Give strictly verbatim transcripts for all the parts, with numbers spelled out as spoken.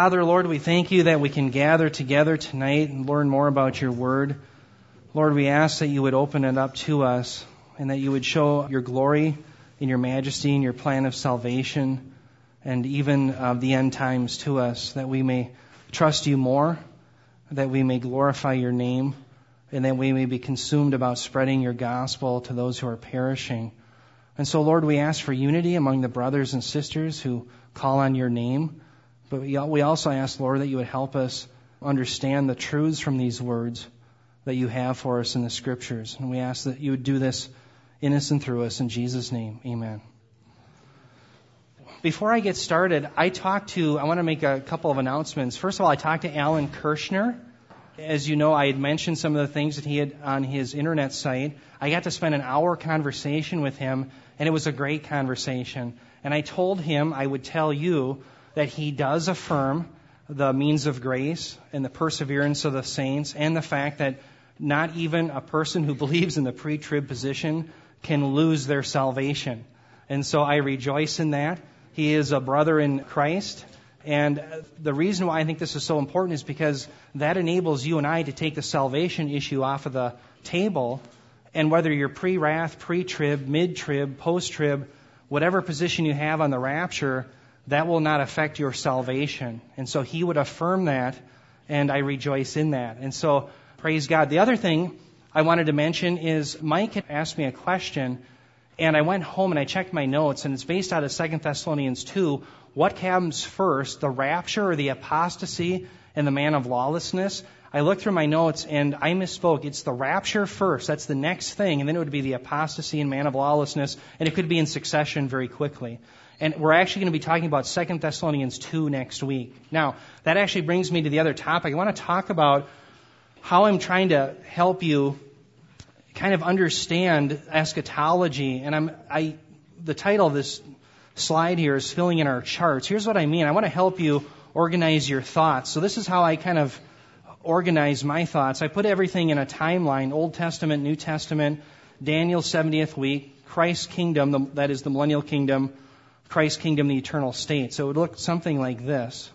Father, Lord, we thank you that we can gather together tonight and learn more about your word. Lord, we ask that you would open it up to us and that you would show your glory and your majesty and your plan of salvation and even uh, the end times to us, that we may trust you more, that we may glorify your name, and that we may be consumed about spreading your gospel to those who are perishing. And so, Lord, we ask for unity among the brothers and sisters who call on your name. But we also ask, Lord, that you would help us understand the truths from these words that you have for us in the Scriptures. And we ask that you would do this in us and through us. In Jesus' name, amen. Before I get started, I talked to, I want to make a couple of announcements. First of all, I talked to Alan Kirshner. As you know, I had mentioned some of the things that he had on his internet site. I got to spend an hour conversation with him, and it was a great conversation. And I told him I would tell you that he does affirm the means of grace and the perseverance of the saints and the fact that not even a person who believes in the pre-trib position can lose their salvation. And so I rejoice in that. He is a brother in Christ. And the reason why I think this is so important is because that enables you and I to take the salvation issue off of the table. And whether you're pre-wrath, pre-trib, mid-trib, post-trib, whatever position you have on the rapture, that will not affect your salvation. And so he would affirm that, and I rejoice in that. And so, praise God. The other thing I wanted to mention is Mike had asked me a question, and I went home and I checked my notes, and it's based out of Second Thessalonians two. What comes first, the rapture or the apostasy and the man of lawlessness? I looked through my notes, and I misspoke. It's the rapture first. That's the next thing, and then it would be the apostasy and man of lawlessness, and it could be in succession very quickly. And we're actually going to be talking about Second Thessalonians two next week. Now, that actually brings me to the other topic. I want to talk about how I'm trying to help you kind of understand eschatology. And I'm I the title of this slide here is Filling in Our Charts. Here's what I mean. I want to help you organize your thoughts. So this is how I kind of organize my thoughts. I put everything in a timeline, Old Testament, New Testament, Daniel's seventieth week, Christ's kingdom, the, that is the millennial kingdom, Christ's kingdom, the eternal state. So it would look something like this.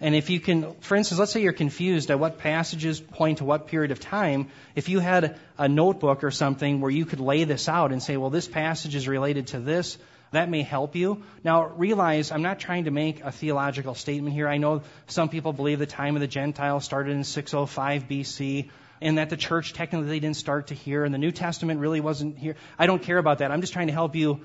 And if you can, for instance, let's say you're confused at what passages point to what period of time. If you had a notebook or something where you could lay this out and say, well, this passage is related to this, that may help you. Now, realize I'm not trying to make a theological statement here. I know some people believe the time of the Gentiles started in six oh five B C, and that the church technically didn't start to here, and the New Testament really wasn't here. I don't care about that. I'm just trying to help you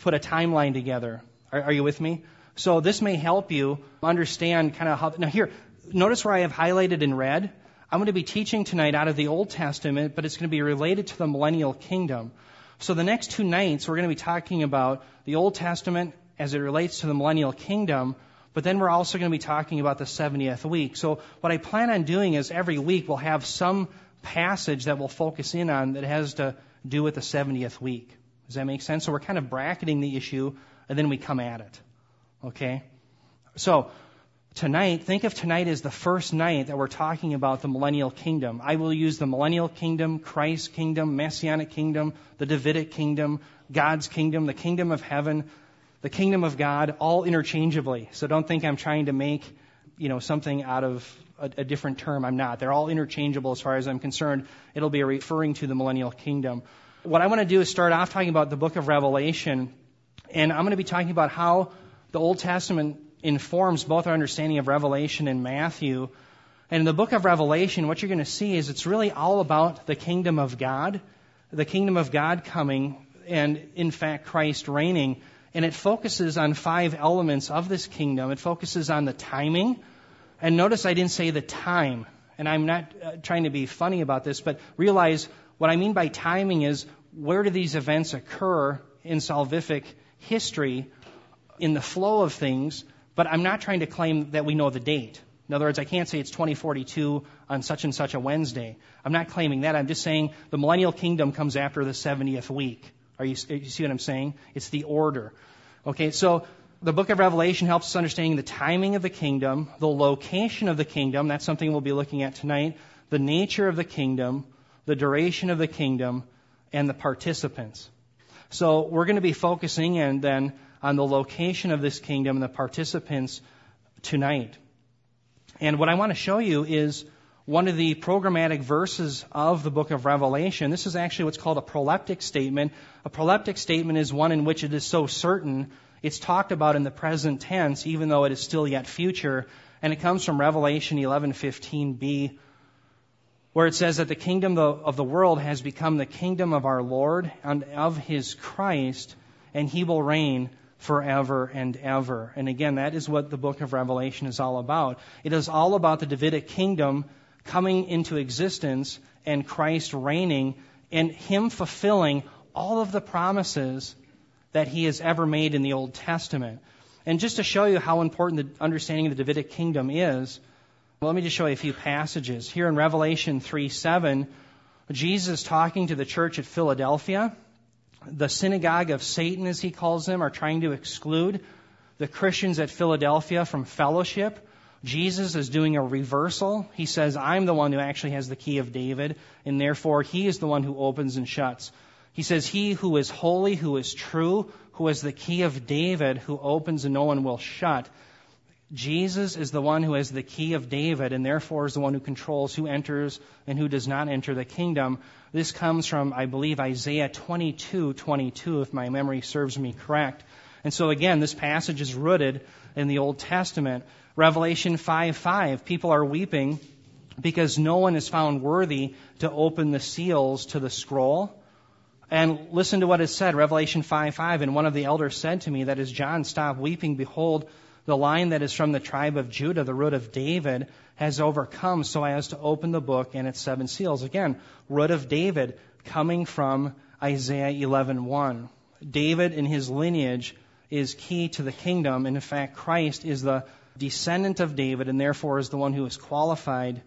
put a timeline together. Are, are you with me? So this may help you understand kind of how... Now here, notice where I have highlighted in red. I'm going to be teaching tonight out of the Old Testament, but it's going to be related to the millennial kingdom. So the next two nights, we're going to be talking about the Old Testament as it relates to the millennial kingdom, but then we're also going to be talking about the seventieth week. So what I plan on doing is every week we'll have some passage that we'll focus in on that has to do with the seventieth week. Does that make sense? So we're kind of bracketing the issue, and then we come at it, okay? So tonight, think of tonight as the first night that we're talking about the millennial kingdom. I will use the millennial kingdom, Christ's kingdom, messianic kingdom, the Davidic kingdom, God's kingdom, the kingdom of heaven, the kingdom of God, all interchangeably. So don't think I'm trying to make, you know, something out of a, a different term. I'm not. They're all interchangeable as far as I'm concerned. It'll be referring to the millennial kingdom. What I want to do is start off talking about the book of Revelation, and I'm going to be talking about how the Old Testament informs both our understanding of Revelation and Matthew. And in the book of Revelation, what you're going to see is it's really all about the kingdom of God, the kingdom of God coming, and in fact Christ reigning. And it focuses on five elements of this kingdom. It focuses on the timing. And notice I didn't say the time, and I'm not trying to be funny about this, but realize what I mean by timing is, where do these events occur in salvific history, in the flow of things, but I'm not trying to claim that we know the date. In other words, I can't say it's twenty forty-two on such and such a Wednesday. I'm not claiming that. I'm just saying the millennial kingdom comes after the seventieth week. Are you, you see what I'm saying? It's the order. Okay, so the book of Revelation helps us understand the timing of the kingdom, the location of the kingdom, that's something we'll be looking at tonight, the nature of the kingdom, the duration of the kingdom, and the participants. So we're going to be focusing in then on the location of this kingdom and the participants tonight. And what I want to show you is one of the programmatic verses of the book of Revelation. This is actually what's called a proleptic statement. A proleptic statement is one in which it is so certain, it's talked about in the present tense, even though it is still yet future. And it comes from Revelation eleven fifteen b, where it says that the kingdom of the world has become the kingdom of our Lord and of his Christ, and he will reign forever and ever. And again, that is what the book of Revelation is all about. It is all about the Davidic kingdom coming into existence and Christ reigning and him fulfilling all of the promises that he has ever made in the Old Testament. And just to show you how important the understanding of the Davidic kingdom is, let me just show you a few passages. Here in Revelation three seven, Jesus talking to the church at Philadelphia, the synagogue of Satan, as he calls them, are trying to exclude the Christians at Philadelphia from fellowship. Jesus is doing a reversal. He says, I'm the one who actually has the key of David, and therefore he is the one who opens and shuts. He says, he who is holy, who is true, who has the key of David, who opens and no one will shut. Jesus is the one who has the key of David and therefore is the one who controls who enters and who does not enter the kingdom. This comes from, I believe, Isaiah twenty-two twenty-two, if my memory serves me correct. And so again, this passage is rooted in the Old Testament. Revelation five five, people are weeping because no one is found worthy to open the seals to the scroll. And listen to what is said, Revelation five five, and one of the elders said to me, that is John, stop weeping, behold, the lion that is from the tribe of Judah, the root of David, has overcome so as to open the book and its seven seals. Again, root of David coming from Isaiah eleven one. David and his lineage is key to the kingdom. And in fact, Christ is the descendant of David and therefore is the one who is qualified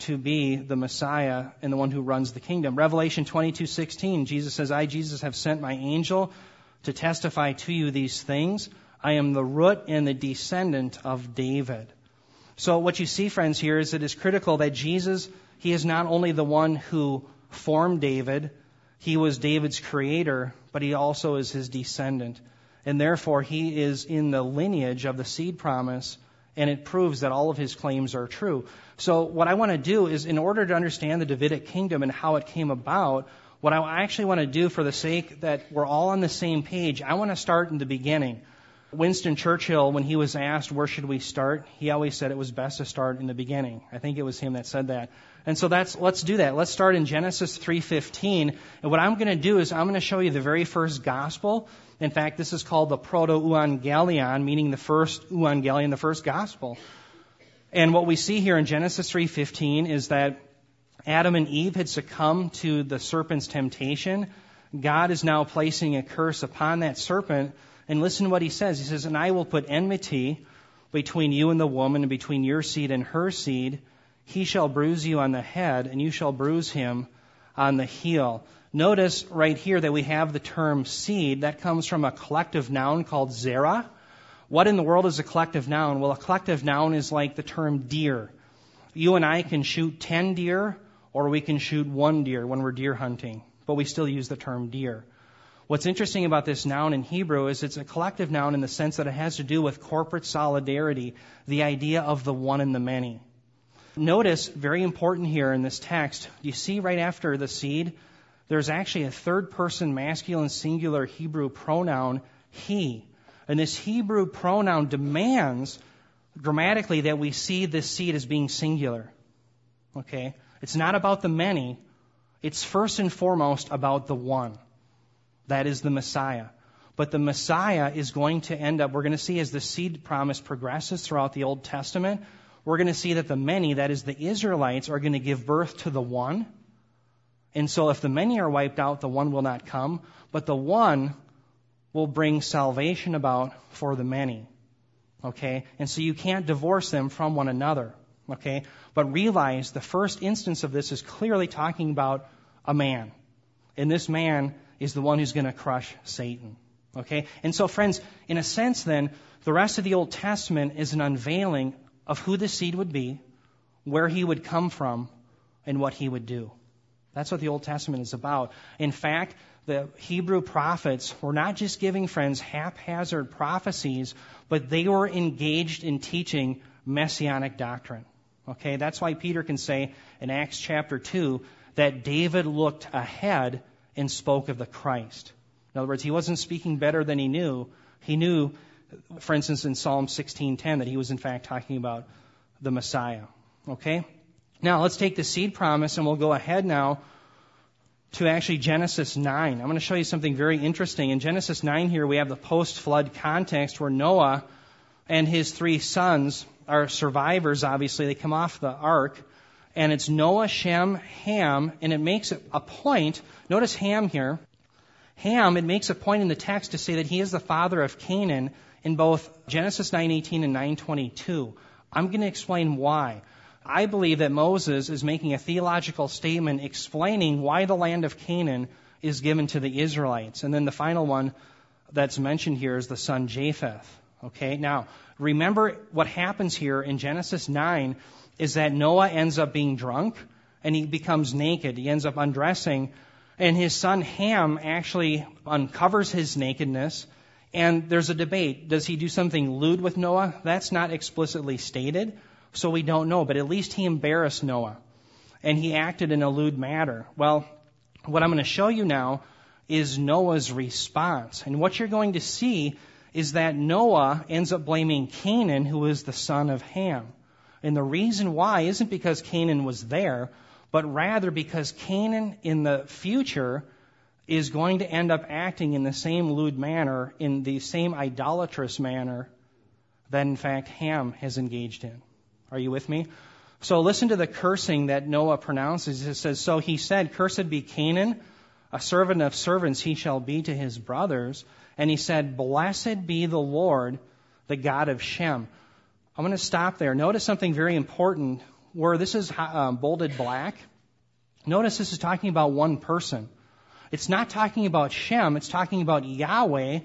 to be the Messiah and the one who runs the kingdom. Revelation twenty-two sixteen, Jesus says, I, Jesus, have sent my angel to testify to you these things. I am the root and the descendant of David. So what you see, friends, here is it is critical that Jesus, he is not only the one who formed David, he was David's creator, but he also is his descendant. And therefore, he is in the lineage of the seed promise, and it proves that all of his claims are true. So what I want to do is, in order to understand the Davidic kingdom and how it came about, what I actually want to do for the sake that we're all on the same page, I want to start in the beginning. Winston Churchill, when he was asked, where should we start? He always said it was best to start in the beginning. I think it was him that said that. And so that's, let's do that. Let's start in Genesis three fifteen. And what I'm going to do is I'm going to show you the very first gospel. In fact, this is called the Proto-Euangelion, meaning the first Euangelion, the first gospel. And what we see here in Genesis three fifteen is that Adam and Eve had succumbed to the serpent's temptation. God is now placing a curse upon that serpent. And listen to what he says. He says, and I will put enmity between you and the woman, and between your seed and her seed. He shall bruise you on the head, and you shall bruise him on the heel. Notice right here that we have the term seed. That comes from a collective noun called zera. What in the world is a collective noun? Well, a collective noun is like the term deer. You and I can shoot ten deer, or we can shoot one deer when we're deer hunting, but we still use the term deer. What's interesting about this noun in Hebrew is it's a collective noun in the sense that it has to do with corporate solidarity, the idea of the one and the many. Notice, very important here in this text, you see right after the seed, there's actually a third-person masculine singular Hebrew pronoun, he. And this Hebrew pronoun demands grammatically that we see this seed as being singular. Okay? It's not about the many. It's first and foremost about the one. That is the Messiah. But the Messiah is going to end up, we're going to see as the seed promise progresses throughout the Old Testament, we're going to see that the many, that is the Israelites, are going to give birth to the one. And so if the many are wiped out, the one will not come. But the one will bring salvation about for the many. Okay? And so you can't divorce them from one another. Okay? But realize the first instance of this is clearly talking about a man. And this man is the one who's going to crush Satan. Okay? And so, friends, in a sense then, the rest of the Old Testament is an unveiling of who the seed would be, where he would come from, and what he would do. That's what the Old Testament is about. In fact, the Hebrew prophets were not just giving, friends, haphazard prophecies, but they were engaged in teaching messianic doctrine. Okay, that's why Peter can say in Acts chapter two that David looked ahead and spoke of the Christ. In other words, he wasn't speaking better than he knew. He knew, for instance, in Psalm sixteen ten, that he was in fact talking about the Messiah. Okay? Now, let's take the seed promise, and we'll go ahead now to actually Genesis nine. I'm going to show you something very interesting. In Genesis nine here, we have the post-flood context where Noah and his three sons are survivors, obviously. They come off the ark, and it's Noah, Shem, Ham, and it makes a point. Notice Ham here. Ham, it makes a point in the text to say that he is the father of Canaan in both Genesis nine eighteen and nine twenty-two. I'm going to explain why. I believe that Moses is making a theological statement explaining why the land of Canaan is given to the Israelites. And then the final one that's mentioned here is the son Japheth. Okay, now remember what happens here in Genesis nine is that Noah ends up being drunk and he becomes naked. He ends up undressing, and his son Ham actually uncovers his nakedness. And there's a debate. Does he do something lewd with Noah? That's not explicitly stated, so we don't know. But at least he embarrassed Noah, and he acted in a lewd manner. Well, what I'm going to show you now is Noah's response. And what you're going to see is that Noah ends up blaming Canaan, who is the son of Ham. And the reason why isn't because Canaan was there, but rather because Canaan in the future is going to end up acting in the same lewd manner, in the same idolatrous manner that, in fact, Ham has engaged in. Are you with me? So listen to the cursing that Noah pronounces. It says, "So he said, cursed be Canaan, a servant of servants he shall be to his brothers. And he said, blessed be the Lord, the God of Shem." I'm going to stop there. Notice something very important where this is uh, bolded black. Notice this is talking about one person. It's not talking about Shem. It's talking about Yahweh,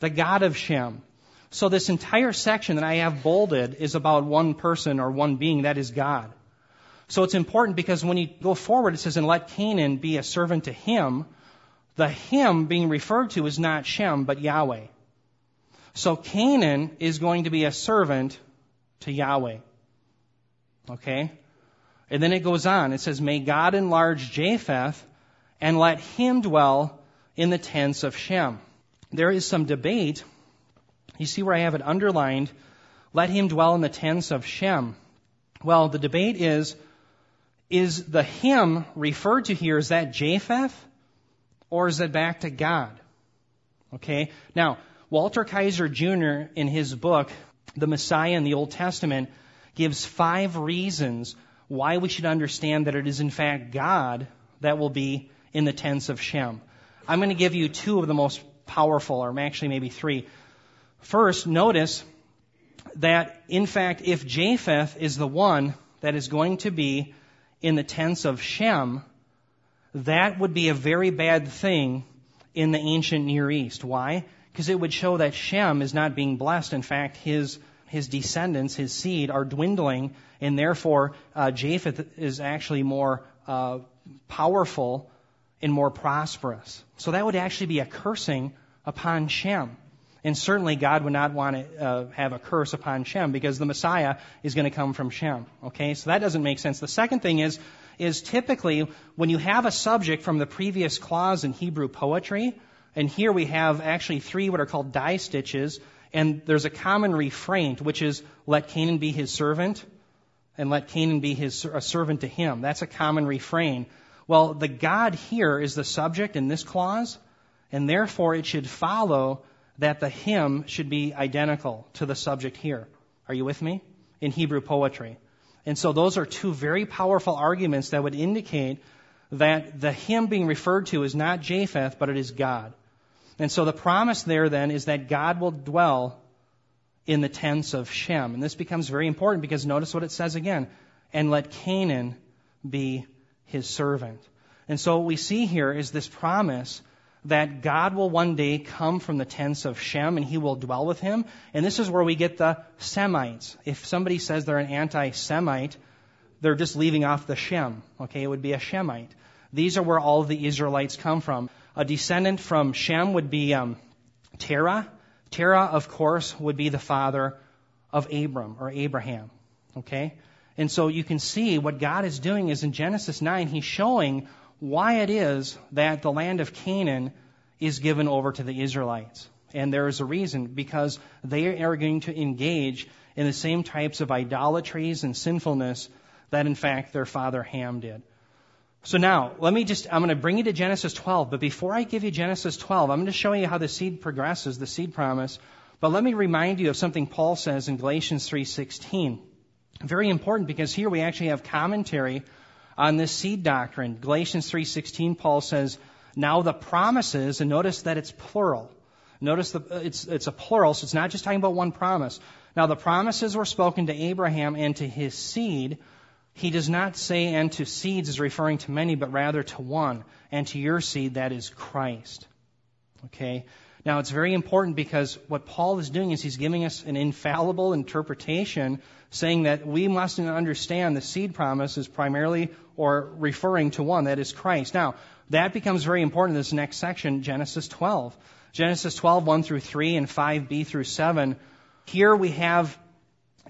the God of Shem. So this entire section that I have bolded is about one person or one being, that is God. So it's important because when you go forward, it says, "And let Canaan be a servant to him." The him being referred to is not Shem, but Yahweh. So Canaan is going to be a servant to Yahweh. Okay? And then it goes on. It says, "May God enlarge Japheth, and let him dwell in the tents of Shem." There is some debate. You see where I have it underlined, "Let him dwell in the tents of Shem." Well, the debate is, is the him referred to here, is that Japheth, or is it back to God? Okay? Now, Walter Kaiser Junior, in his book, The Messiah in the Old Testament, gives five reasons why we should understand that it is in fact God that will be in the tents of Shem. I'm going to give you two of the most powerful, or actually maybe three. First, notice that, in fact, if Japheth is the one that is going to be in the tents of Shem, that would be a very bad thing in the ancient Near East. Why? Because it would show that Shem is not being blessed. In fact, his his descendants, his seed, are dwindling, and therefore uh, Japheth is actually more uh, powerful and more prosperous. So that would actually be a cursing upon Shem. And certainly God would not want to uh, have a curse upon Shem, because the Messiah is going to come from Shem. Okay, so that doesn't make sense. The second thing is, is typically when you have a subject from the previous clause in Hebrew poetry, and here we have actually three what are called die stitches, and there's a common refrain, which is, "Let Canaan be his servant," and "Let Canaan be his a servant to him." That's a common refrain. Well, the God here is the subject in this clause, and therefore it should follow that the him should be identical to the subject here. Are you with me? In Hebrew poetry. And so those are two very powerful arguments that would indicate that the him being referred to is not Japheth, but it is God. And so the promise there then is that God will dwell in the tents of Shem. And this becomes very important because notice what it says again, "And let Canaan be his servant." And so what we see here is this promise that God will one day come from the tents of Shem, and he will dwell with him. And this is where we get the Semites. If somebody says they're an anti-Semite, they're just leaving off the Shem. Okay, it would be a Shemite. These are where all of the Israelites come from. A descendant from Shem would be um, Terah. Terah, of course, would be the father of Abram, or Abraham. Okay? And so you can see what God is doing is in Genesis nine, he's showing why it is that the land of Canaan is given over to the Israelites. And there is a reason, because they are going to engage in the same types of idolatries and sinfulness that, in fact, their father Ham did. So now, let me just, I'm going to bring you to Genesis twelve, but before I give you Genesis twelve, I'm going to show you how the seed progresses, the seed promise, but let me remind you of something Paul says in Galatians three sixteen. Very important, because here we actually have commentary on this seed doctrine. Galatians three sixteen, Paul says, now the promises, and notice that it's plural. Notice the, it's, it's a plural, so it's not just talking about one promise. Now the promises were spoken to Abraham and to his seed. He does not say, and to seeds is referring to many, but rather to one, and to your seed, that is Christ. Okay? Now it's very important, because what Paul is doing is he's giving us an infallible interpretation, saying that we must understand the seed promise is primarily or referring to one, that is Christ. Now, that becomes very important in this next section, Genesis twelve. Genesis twelve, one through three, and five b through seven. Here we have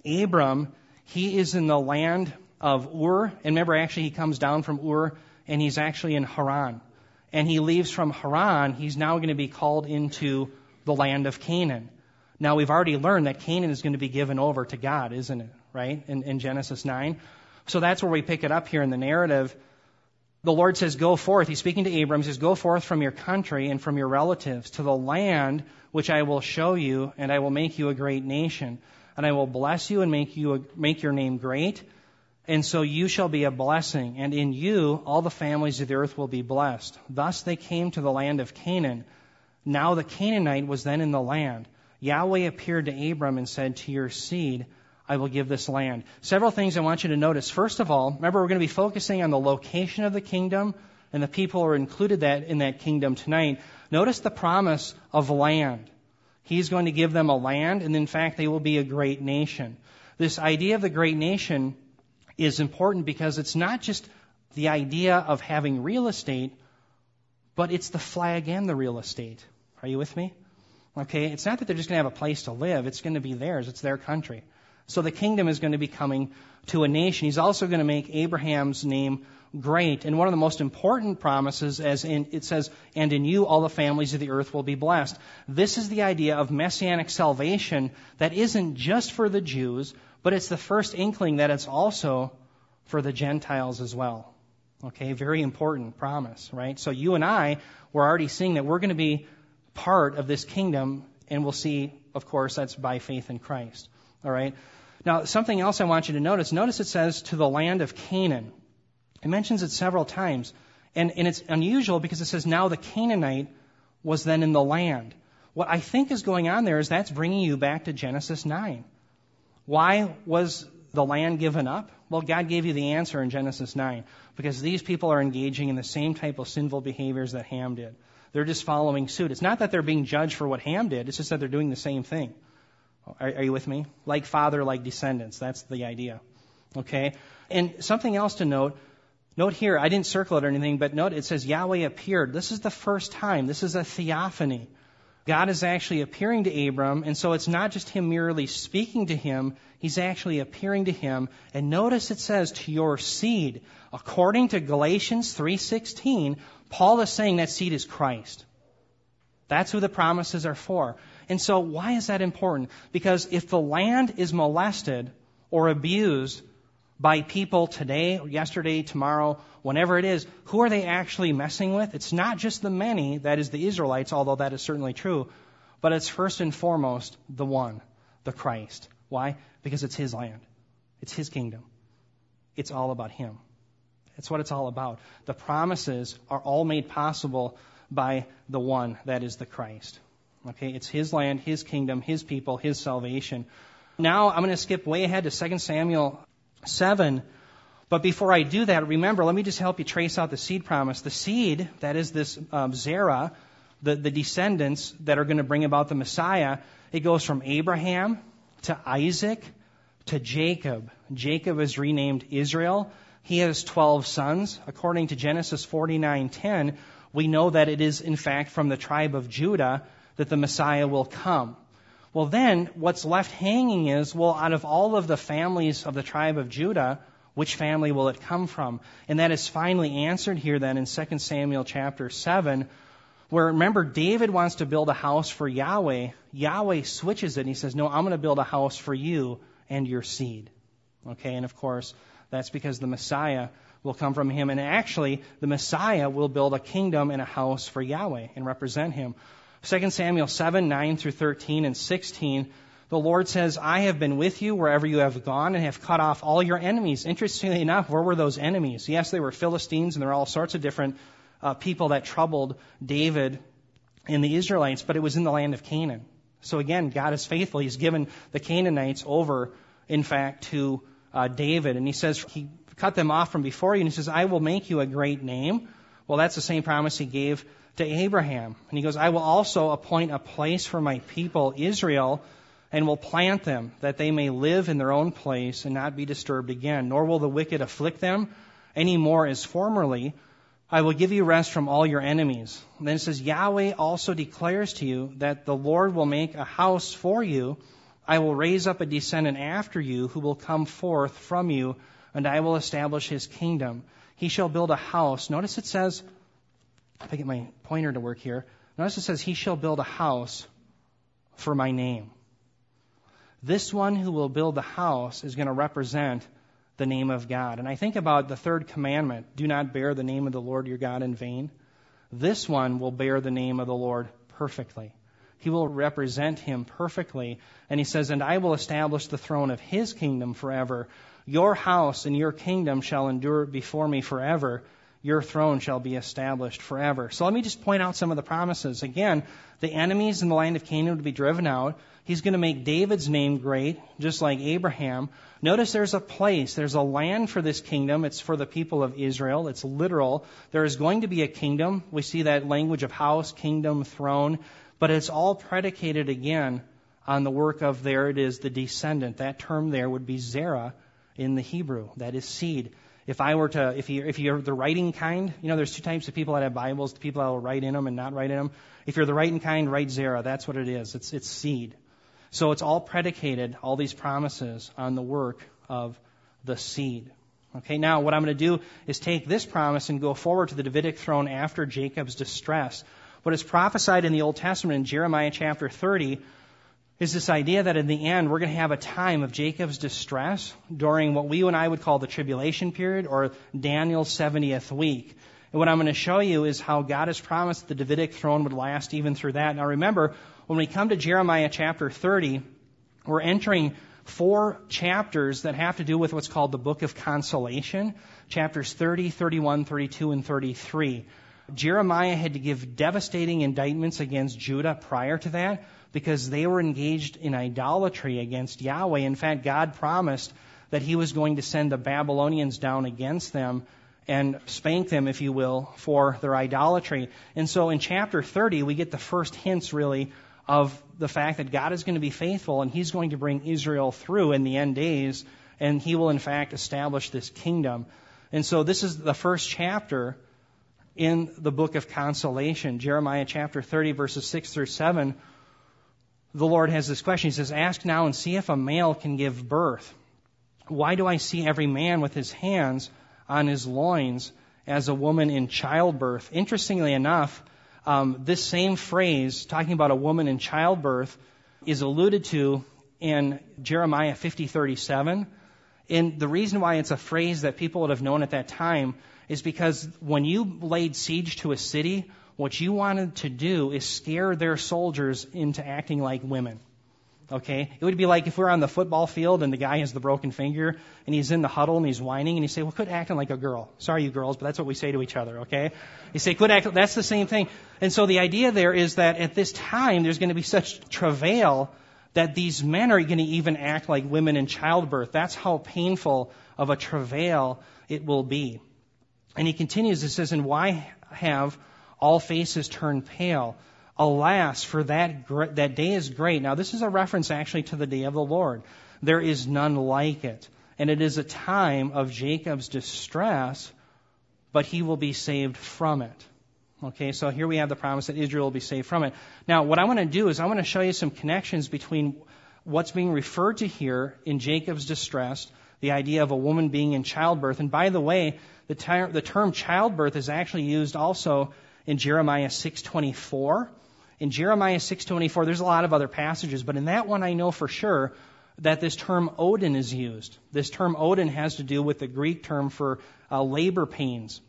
Abram. He is in the land of Ur. And remember, actually, he comes down from Ur, and he's actually in Haran. And he leaves from Haran. He's now going to be called into the land of Canaan. Now, we've already learned that Canaan is going to be given over to God, isn't it? Right? In, in Genesis nine. So that's where we pick it up here in the narrative. The Lord says, go forth. He's speaking to Abram. He says, go forth from your country and from your relatives to the land which I will show you, and I will make you a great nation. And I will bless you and make you a, make your name great. And so you shall be a blessing. And in you, all the families of the earth will be blessed. Thus they came to the land of Canaan. Now the Canaanite was then in the land. Yahweh appeared to Abram and said, to your seed I will give this land. Several things I want you to notice. First of all, remember, we're going to be focusing on the location of the kingdom, and the people are included that in that kingdom tonight. Notice the promise of land. He's going to give them a land, and in fact, they will be a great nation. This idea of the great nation is important, because it's not just the idea of having real estate, but it's the flag and the real estate. Are you with me? Okay, it's not that they're just going to have a place to live. It's going to be theirs. It's their country. So the kingdom is going to be coming to a nation. He's also going to make Abraham's name great. And one of the most important promises, as in, it says, and in you all the families of the earth will be blessed. This is the idea of messianic salvation that isn't just for the Jews, but it's the first inkling that it's also for the Gentiles as well. Okay, very important promise, right? So you and I, we're already seeing that we're going to be part of this kingdom, and we'll see, of course, that's by faith in Christ. All right. Now, something else I want you to notice. Notice it says to the land of Canaan. It mentions it several times. And, and it's unusual, because it says now the Canaanite was then in the land. What I think is going on there is that's bringing you back to Genesis nine. Why was the land given up? Well, God gave you the answer in Genesis nine. Because these people are engaging in the same type of sinful behaviors that Ham did. They're just following suit. It's not that they're being judged for what Ham did. It's just that they're doing the same thing. Are, are you with me? Like father, like descendants. That's the idea. Okay? And something else to note. Note here, I didn't circle it or anything, but note it says Yahweh appeared. This is the first time. This is a theophany. God is actually appearing to Abram, and so it's not just him merely speaking to him. He's actually appearing to him. And notice it says, to your seed. According to Galatians three sixteen, Paul is saying that seed is Christ. That's who the promises are for. And so why is that important? Because if the land is molested or abused by people today, or yesterday, tomorrow, whenever it is, who are they actually messing with? It's not just the many, that is the Israelites, although that is certainly true, but it's first and foremost the one, the Christ. Why? Because it's his land. It's his kingdom. It's all about him. That's what it's all about. The promises are all made possible by the one, that is the Christ. Okay, it's his land, his kingdom, his people, his salvation. Now I'm going to skip way ahead to Second Samuel seven. But before I do that, remember, let me just help you trace out the seed promise. The seed, that is this um, Zerah, the, the descendants that are going to bring about the Messiah, it goes from Abraham to Isaac to Jacob. Jacob is renamed Israel. He has twelve sons. According to Genesis forty-nine ten, we know that it is, in fact, from the tribe of Judah that the Messiah will come. Well, then what's left hanging is, well, out of all of the families of the tribe of Judah, which family will it come from? And that is finally answered here then in Second Samuel chapter seven, where, remember, David wants to build a house for Yahweh. Yahweh switches it, and he says, no, I'm going to build a house for you and your seed. Okay, and of course, that's because the Messiah will come from him. And actually, the Messiah will build a kingdom and a house for Yahweh and represent him. Second Samuel seven, nine through thirteen and sixteen, the Lord says, I have been with you wherever you have gone and have cut off all your enemies. Interestingly enough, where were those enemies? Yes, they were Philistines, and there were all sorts of different uh, people that troubled David and the Israelites, but it was in the land of Canaan. So again, God is faithful. He's given the Canaanites over, in fact, to uh, David. And he says, he cut them off from before you, and he says, I will make you a great name. Well, that's the same promise he gave to Abraham. And he goes, I will also appoint a place for my people, Israel, and will plant them, that they may live in their own place and not be disturbed again. Nor will the wicked afflict them any more as formerly. I will give you rest from all your enemies. And then it says, Yahweh also declares to you that the Lord will make a house for you. I will raise up a descendant after you who will come forth from you, and I will establish his kingdom. He shall build a house. Notice it says, if I get my pointer to work here, notice it says, he shall build a house for my name. This one who will build the house is going to represent the name of God. And I think about the third commandment, do not bear the name of the Lord your God in vain. This one will bear the name of the Lord perfectly. He will represent him perfectly. And he says, and I will establish the throne of his kingdom forever. Your house and your kingdom shall endure before me forever. Your throne shall be established forever. So let me just point out some of the promises. Again, the enemies in the land of Canaan would be driven out. He's going to make David's name great, just like Abraham. Notice there's a place. There's a land for this kingdom. It's for the people of Israel. It's literal. There is going to be a kingdom. We see that language of house, kingdom, throne. But it's all predicated, again, on the work of, there it is, the descendant. That term there would be zerah in the Hebrew. That is seed. If I were to, if you're, if you're the writing kind, you know, there's two types of people that have Bibles, the people that will write in them and not write in them. If you're the writing kind, write zerah. That's what it is. It's, it's seed. So it's all predicated, all these promises, on the work of the seed. Okay, now what I'm going to do is take this promise and go forward to the Davidic throne after Jacob's distress. What is prophesied in the Old Testament in Jeremiah chapter thirty is this idea that in the end we're going to have a time of Jacob's distress during what we and I would call the tribulation period, or Daniel's seventieth week. And what I'm going to show you is how God has promised the Davidic throne would last even through that. Now remember, when we come to Jeremiah chapter thirty, we're entering four chapters that have to do with what's called the Book of Consolation, chapters thirty, thirty-one, thirty-two, and thirty-three. Jeremiah had to give devastating indictments against Judah prior to that because they were engaged in idolatry against Yahweh. In fact, God promised that he was going to send the Babylonians down against them and spank them, if you will, for their idolatry. And so in chapter thirty, we get the first hints, really, of the fact that God is going to be faithful and he's going to bring Israel through in the end days, and he will, in fact, establish this kingdom. And so this is the first chapter in the Book of Consolation, Jeremiah chapter thirty, verses six through seven, the Lord has this question. He says, ask now and see if a male can give birth. Why do I see every man with his hands on his loins as a woman in childbirth? Interestingly enough, um, this same phrase, talking about a woman in childbirth, is alluded to in Jeremiah fifty, thirty-seven. And the reason why it's a phrase that people would have known at that time is because when you laid siege to a city, what you wanted to do is scare their soldiers into acting like women. Okay? It would be like if we're on the football field and the guy has the broken finger and he's in the huddle and he's whining and you say, well, quit acting like a girl. Sorry, you girls, but that's what we say to each other, okay? You say, quit acting. That's the same thing. And so the idea there is that at this time, there's going to be such travail that these men are going to even act like women in childbirth. That's how painful of a travail it will be. And he continues, it says, and why have all faces turned pale? Alas, for that gr- that day is great. Now, this is a reference actually to the day of the Lord. There is none like it. And it is a time of Jacob's distress, but he will be saved from it. Okay, so here we have the promise that Israel will be saved from it. Now, what I want to do is I want to show you some connections between what's being referred to here in Jacob's distress, the idea of a woman being in childbirth. And by the way, the, ter- the term childbirth is actually used also in Jeremiah six twenty-four. In Jeremiah six twenty-four, there's a lot of other passages, but in that one I know for sure that this term Odin is used. This term Odin has to do with the Greek term for uh, labor pains.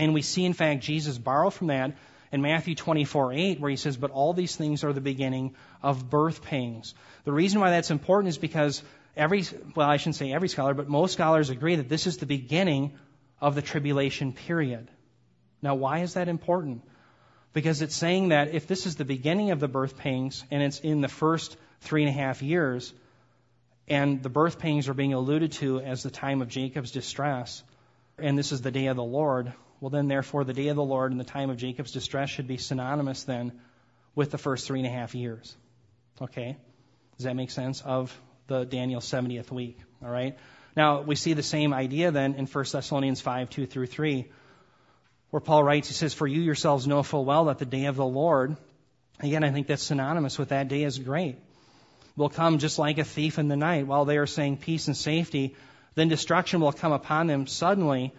And we see, in fact, Jesus borrow from that in Matthew twenty-four eight, where he says, but all these things are the beginning of birth pangs. The reason why that's important is because every, well, I shouldn't say every scholar, but most scholars agree that this is the beginning of the tribulation period. Now, why is that important? Because it's saying that if this is the beginning of the birth pangs, and it's in the first three and a half years, and the birth pangs are being alluded to as the time of Jacob's distress, and this is the day of the Lord, well, then, therefore, the day of the Lord and the time of Jacob's distress should be synonymous, then, with the first three and a half years. Okay? Does that make sense? Of the Daniel seventieth week. All right? Now, we see the same idea, then, in First Thessalonians five two through three, where Paul writes, he says, for you yourselves know full well that the day of the Lord, again, I think that's synonymous with that day is great, will come just like a thief in the night. While they are saying peace and safety, then destruction will come upon them suddenly.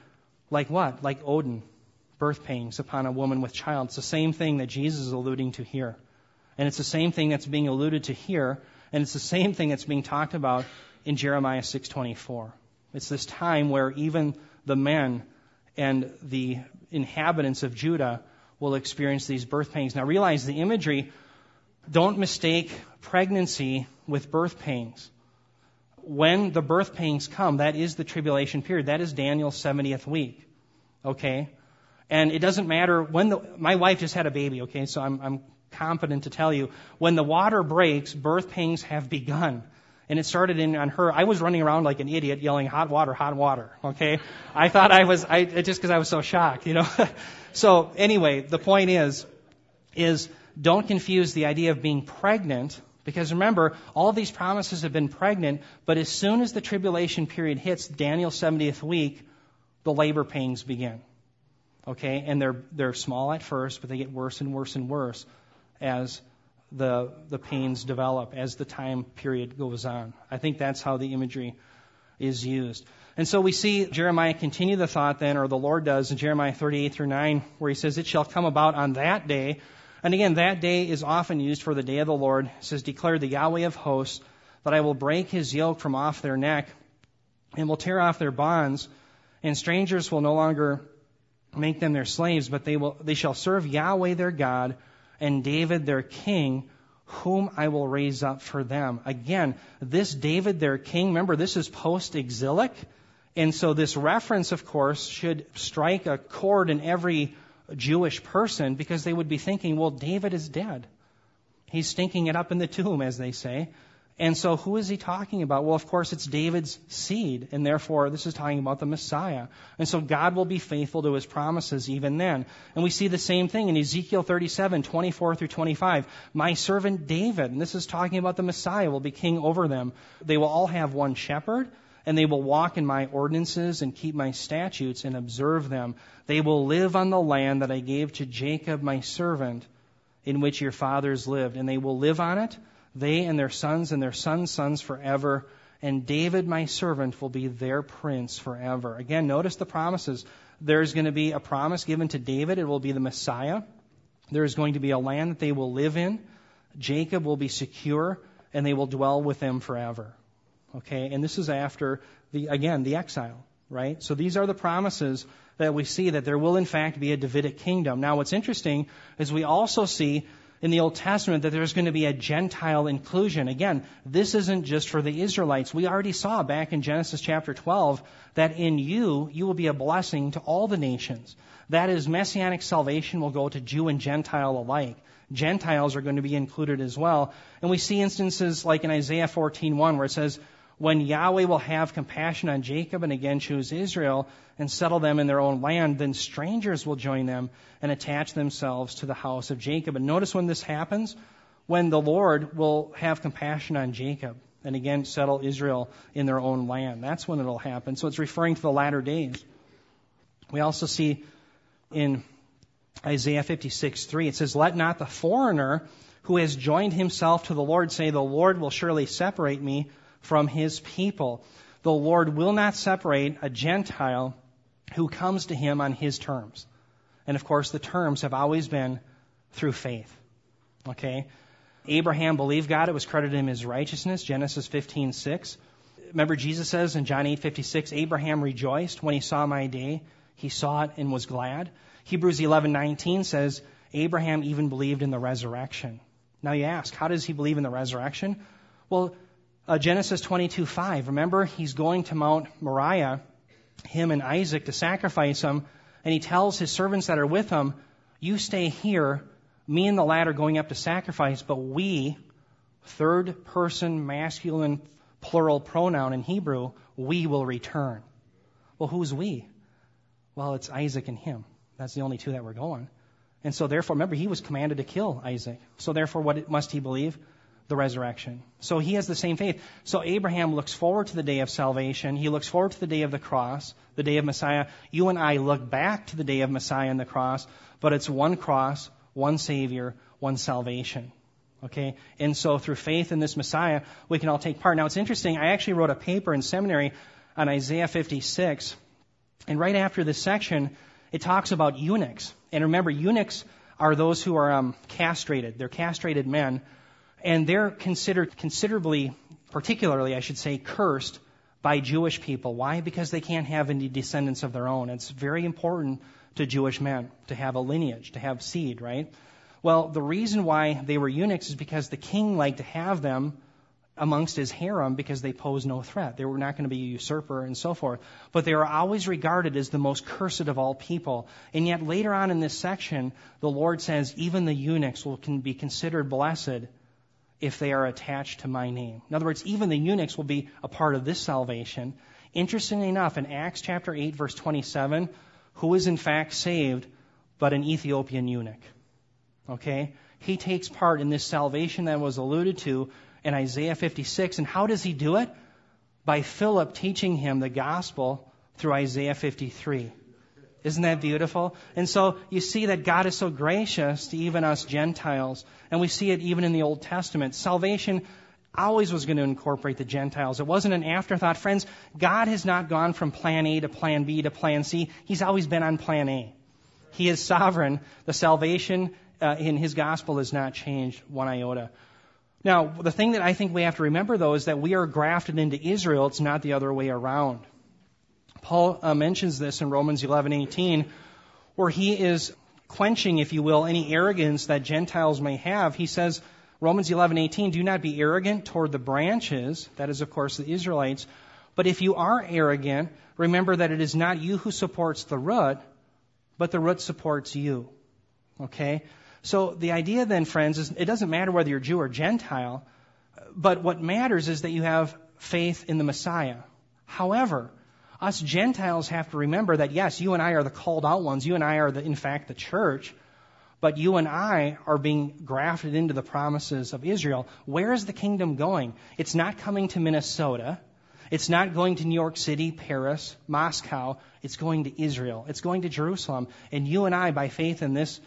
Like what? Like Odin, birth pangs upon a woman with child. It's the same thing that Jesus is alluding to here. And it's the same thing that's being alluded to here. And it's the same thing that's being talked about in Jeremiah six twenty-four. It's this time where even the men and the inhabitants of Judah will experience these birth pangs. Now realize the imagery. Don't mistake pregnancy with birth pangs. When the birth pangs come, that is the tribulation period. That is Daniel's seventieth week, okay? And it doesn't matter when the... My wife just had a baby, okay? So I'm, I'm competent to tell you. When the water breaks, birth pangs have begun. And it started in on her. I was running around like an idiot yelling, hot water, hot water, okay? I thought I was... I just because I was so shocked, you know? So anyway, the point is, is don't confuse the idea of being pregnant... Because remember, all these promises have been pregnant, but as soon as the tribulation period hits Daniel's seventieth week, the labor pains begin. Okay? And they're they're small at first, but they get worse and worse and worse as the the pains develop, as the time period goes on. I think that's how the imagery is used. And so we see Jeremiah continue the thought then, or the Lord does, in Jeremiah thirty-eight through nine, where he says, it shall come about on that day. And again, that day is often used for the day of the Lord. It says, declare the Yahweh of hosts, that I will break his yoke from off their neck and will tear off their bonds, and strangers will no longer make them their slaves, but they will they shall serve Yahweh their God and David their king, whom I will raise up for them. Again, this David their king, remember, this is post-exilic. And so this reference, of course, should strike a chord in every Jewish person, because they would be thinking, well, David is dead. He's stinking it up in the tomb, as they say. And so who is he talking about? Well, of course, it's David's seed, and therefore this is talking about the Messiah. And so God will be faithful to his promises even then. And we see the same thing in Ezekiel thirty-seven twenty-four through twenty-five. My servant David, and this is talking about the Messiah, will be king over them. They will all have one shepherd, and they will walk in my ordinances and keep my statutes and observe them. They will live on the land that I gave to Jacob my servant, in which your fathers lived. And they will live on it, they and their sons and their sons' sons forever. And David my servant will be their prince forever. Again, notice the promises. There's going to be a promise given to David. It will be the Messiah. There is going to be a land that they will live in. Jacob will be secure, and they will dwell with them forever. Okay, and this is after, the again, the exile, right? So these are the promises that we see, that there will, in fact, be a Davidic kingdom. Now, what's interesting is we also see in the Old Testament that there's going to be a Gentile inclusion. Again, this isn't just for the Israelites. We already saw back in Genesis chapter twelve that in you, you will be a blessing to all the nations. That is, Messianic salvation will go to Jew and Gentile alike. Gentiles are going to be included as well. And we see instances like in Isaiah fourteen one, where it says, when Yahweh will have compassion on Jacob and again choose Israel and settle them in their own land, then strangers will join them and attach themselves to the house of Jacob. And notice when this happens, when the Lord will have compassion on Jacob and again settle Israel in their own land. That's when it'll happen. So it's referring to the latter days. We also see in Isaiah fifty-six three, it says, "Let not the foreigner who has joined himself to the Lord say, 'The Lord will surely separate me from his people.' The Lord will not separate a Gentile who comes to him on his terms." And of course, the terms have always been through faith. Okay? Abraham believed God. It was credited him as righteousness. Genesis fifteen six. Remember, Jesus says in John eight fifty-six, "Abraham rejoiced when he saw my day. He saw it and was glad." Hebrews eleven nineteen says, "Abraham even believed in the resurrection." Now you ask, how does he believe in the resurrection? Well, uh, Genesis twenty-two five. Remember, he's going to Mount Moriah, him and Isaac, to sacrifice him. And he tells his servants that are with him, "You stay here. Me and the lad are going up to sacrifice." But we, third person masculine plural pronoun in Hebrew, "we will return." Well, who's we? Well, it's Isaac and him. That's the only two that were going. And so therefore, remember, he was commanded to kill Isaac. So therefore, what must he believe? The resurrection. So he has the same faith. So Abraham looks forward to the day of salvation. He looks forward to the day of the cross, the day of Messiah. You and I look back to the day of Messiah and the cross, but it's one cross, one Savior, one salvation. Okay? And so through faith in this Messiah, we can all take part. Now, it's interesting. I actually wrote a paper in seminary on Isaiah fifty-six, and right after this section, it talks about eunuchs. And remember, eunuchs are those who are um, castrated. They're castrated men. And they're considered considerably, particularly, I should say, cursed by Jewish people. Why? Because they can't have any descendants of their own. It's very important to Jewish men to have a lineage, to have seed, right? Well, the reason why they were eunuchs is because the king liked to have them amongst his harem because they posed no threat. They were not going to be a usurper and so forth. But they are always regarded as the most cursed of all people. And yet later on in this section, the Lord says, even the eunuchs will can be considered blessed if they are attached to my name. In other words, even the eunuchs will be a part of this salvation. Interestingly enough, in Acts chapter eight, verse twenty-seven, who is in fact saved but an Ethiopian eunuch? Okay? He takes part in this salvation that was alluded to in Isaiah fifty-six. And how does he do it? By Philip teaching him the gospel through Isaiah fifty-three. Isn't that beautiful? And so you see that God is so gracious to even us Gentiles. And we see it even in the Old Testament. Salvation always was going to incorporate the Gentiles. It wasn't an afterthought. Friends, God has not gone from plan A to plan B to plan C. He's always been on plan A. He is sovereign. The salvation uh, in his gospel has not changed one iota. Now, the thing that I think we have to remember, though, is that we are grafted into Israel. It's not the other way around. Paul uh, mentions this in Romans eleven eighteen, where he is quenching, if you will, any arrogance that Gentiles may have. He says, Romans eleven eighteen, "Do not be arrogant toward the branches," that is, of course, the Israelites, "but if you are arrogant, remember that it is not you who supports the root, but the root supports you." Okay? So the idea then, friends, is it doesn't matter whether you're Jew or Gentile, but what matters is that you have faith in the Messiah. However, us Gentiles have to remember that, yes, you and I are the called out ones. You and I are, the, in fact, the church. But you and I are being grafted into the promises of Israel. Where is the kingdom going? It's not coming to Minnesota. It's not going to New York City, Paris, Moscow. It's going to Israel. It's going to Jerusalem. And you and I, by faith in this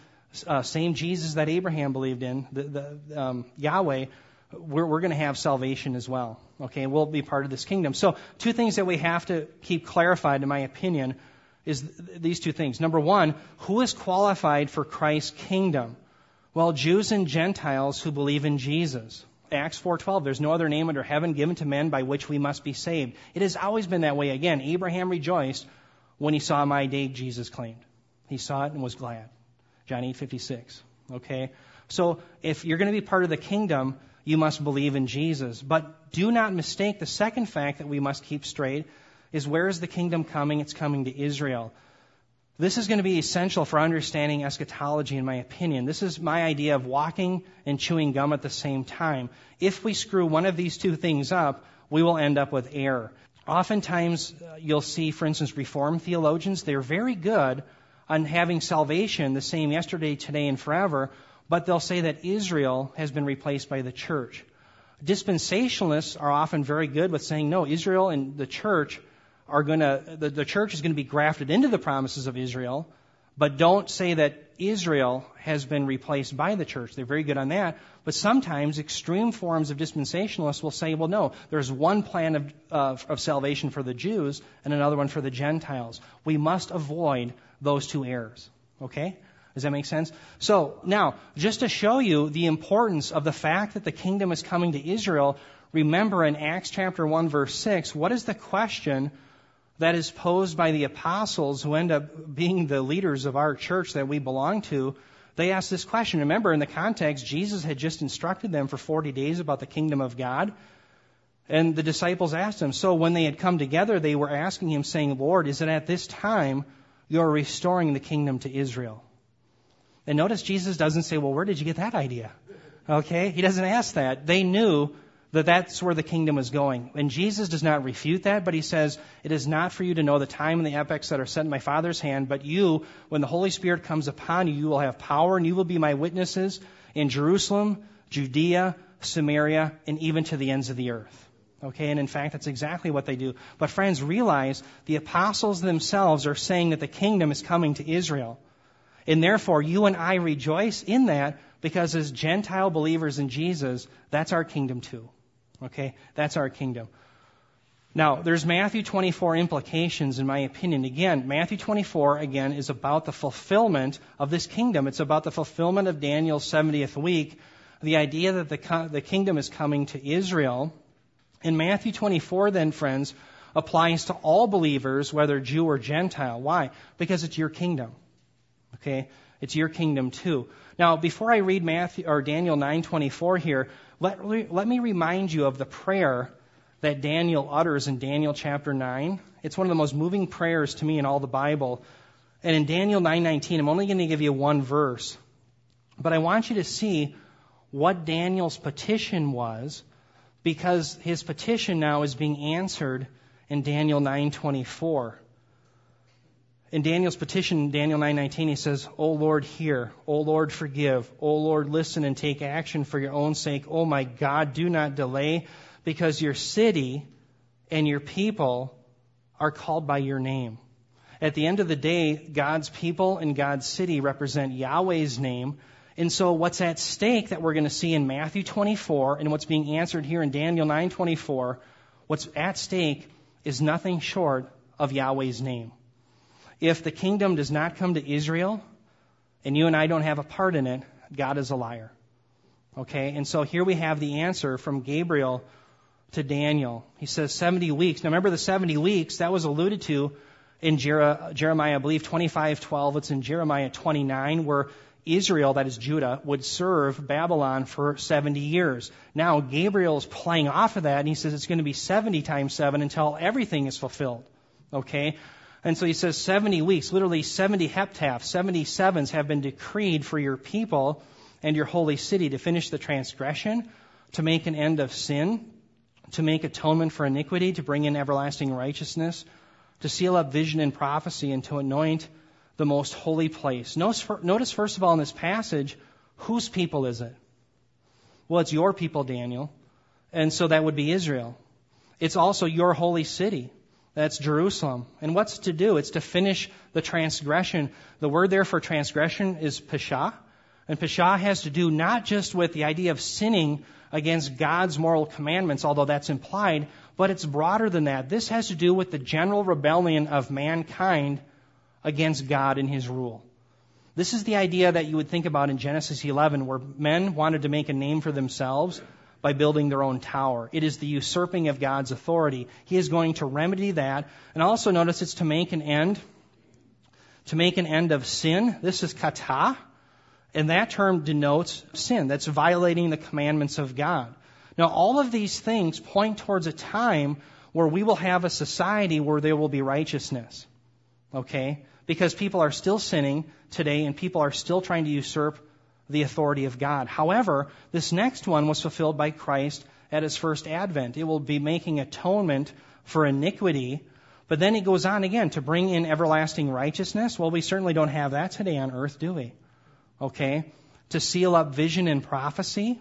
uh, same Jesus that Abraham believed in, the, the um, Yahweh, we're, we're going to have salvation as well. Okay, we'll be part of this kingdom. So two things that we have to keep clarified, in my opinion, is th- these two things. Number one, who is qualified for Christ's kingdom? Well, Jews and Gentiles who believe in Jesus. Acts four twelve, "There's no other name under heaven given to men by which we must be saved." It has always been that way. Again, Abraham rejoiced when he saw my day, Jesus claimed. He saw it and was glad. John eight fifty-six, okay? So if you're going to be part of the kingdom, you must believe in Jesus. But do not mistake the second fact that we must keep straight is where is the kingdom coming? It's coming to Israel. This is going to be essential for understanding eschatology, in my opinion. This is my idea of walking and chewing gum at the same time. If we screw one of these two things up, we will end up with error. Oftentimes, you'll see, for instance, Reformed theologians, they're very good on having salvation the same yesterday, today, and forever, but they'll say that Israel has been replaced by the church. Dispensationalists are often very good with saying, no, Israel and the church are going to, the, the church is going to be grafted into the promises of Israel, But don't say that Israel has been replaced by the church. They're very good on that. But sometimes extreme forms of dispensationalists will say, well, no, there's one plan of, uh, of salvation for the Jews and another one for the Gentiles. We must avoid those two errors. Okay? Does that make sense? So now, just to show you the importance of the fact that the kingdom is coming to Israel, remember in Acts chapter one, verse six, what is the question that is posed by the apostles who end up being the leaders of our church that we belong to? They asked this question. Remember, in the context, Jesus had just instructed them for forty days about the kingdom of God. And the disciples asked him, so when they had come together, they were asking him, saying, Lord, is it at this time you're restoring the kingdom to Israel? And notice Jesus doesn't say, well, where did you get that idea? Okay, he doesn't ask that. They knew that that's where the kingdom is going. And Jesus does not refute that, but he says, it is not for you to know the time and the epochs that are set in my Father's hand, but you, when the Holy Spirit comes upon you, you will have power, and you will be my witnesses in Jerusalem, Judea, Samaria, and even to the ends of the earth. Okay, and in fact, that's exactly what they do. But friends, realize the apostles themselves are saying that the kingdom is coming to Israel. And therefore, you and I rejoice in that, because as Gentile believers in Jesus, that's our kingdom too. Okay, that's our kingdom. Now, there's Matthew twenty-four implications, in my opinion. Again, Matthew twenty-four, again, is about the fulfillment of this kingdom. It's about the fulfillment of Daniel's seventieth week, the idea that the, the kingdom is coming to Israel. And Matthew twenty-four, then, friends, applies to all believers, whether Jew or Gentile. Why? Because it's your kingdom. Okay, it's your kingdom too. Now, before I read Matthew or Daniel nine twenty-four here, let, let me remind you of the prayer that Daniel utters in Daniel chapter nine. It's one of the most moving prayers to me in all the Bible. And in Daniel nine nineteen, I'm only going to give you one verse, but I want you to see what Daniel's petition was, because his petition now is being answered in Daniel nine twenty-four. In Daniel's petition, Daniel nine nineteen, he says, O Lord, hear. O Lord, forgive. O Lord, listen and take action for your own sake. O my God, do not delay, because your city and your people are called by your name. At the end of the day, God's people and God's city represent Yahweh's name. And so what's at stake that we're going to see in Matthew twenty-four and what's being answered here in Daniel nine twenty-four, what's at stake is nothing short of Yahweh's name. If the kingdom does not come to Israel, and you and I don't have a part in it, God is a liar. Okay, and so here we have the answer from Gabriel to Daniel. He says seventy weeks. Now remember the seventy weeks, that was alluded to in Jer- Jeremiah, I believe, twenty-five twelve. It's in Jeremiah twenty-nine, where Israel, that is Judah, would serve Babylon for seventy years. Now Gabriel's playing off of that, and he says it's going to be seventy times seven until everything is fulfilled. Okay? And so he says seventy weeks, literally seventy heptaphs, seventy sevens have been decreed for your people and your holy city to finish the transgression, to make an end of sin, to make atonement for iniquity, to bring in everlasting righteousness, to seal up vision and prophecy, and to anoint the most holy place. Notice, notice first of all in this passage, whose people is it? Well, it's your people, Daniel. And so that would be Israel. It's also your holy city. That's Jerusalem. And what's to do? It's to finish the transgression. The word there for transgression is peshah. And peshah has to do not just with the idea of sinning against God's moral commandments, although that's implied, but it's broader than that. This has to do with the general rebellion of mankind against God and his rule. This is the idea that you would think about in Genesis eleven, where men wanted to make a name for themselves by building their own tower. It is the usurping of God's authority. He is going to remedy that. And also notice it's to make an end, to make an end of sin. This is kata, and that term denotes sin. That's violating the commandments of God. Now, all of these things point towards a time where we will have a society where there will be righteousness, okay? Because people are still sinning today, and people are still trying to usurp the authority of God. However, this next one was fulfilled by Christ at his first advent. It will be making atonement for iniquity. But then it goes on again to bring in everlasting righteousness. Well, we certainly don't have that today on earth, do we? Okay. To seal up vision and prophecy.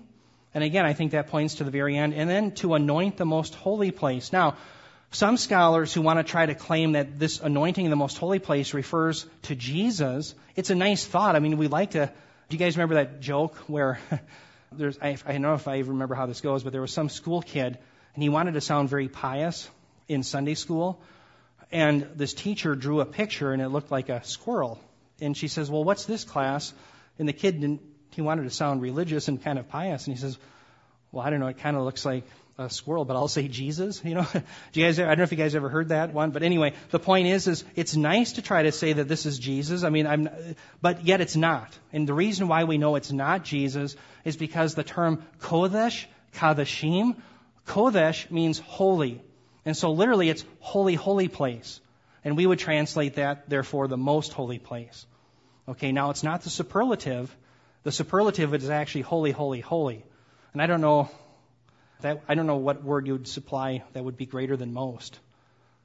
And again, I think that points to the very end. And then to anoint the most holy place. Now, Some scholars who want to try to claim that this anointing in the most holy place refers to Jesus, it's a nice thought. I mean, we like to... Do you guys remember that joke where... there's I, I don't know if I remember how this goes, but there was some school kid, and he wanted to sound very pious in Sunday school. And this teacher drew a picture, and it looked like a squirrel. And she says, well, what's this, class? And the kid, didn't, he wanted to sound religious and kind of pious. And he says, well, I don't know, it kind of looks like a squirrel, but I'll say Jesus, you know. Do you guys, I don't know if you guys ever heard that one, but anyway, the point is, is it's nice to try to say that this is Jesus. I mean, I'm, but yet it's not. And the reason why we know it's not Jesus is because the term Kodesh, Kadeshim, Kodesh means holy. And so literally it's holy, holy place. And we would translate that, therefore, the most holy place. Okay, now it's not the superlative. The superlative is actually holy, holy, holy. And I don't know... That, I don't know what word you would supply that would be greater than most.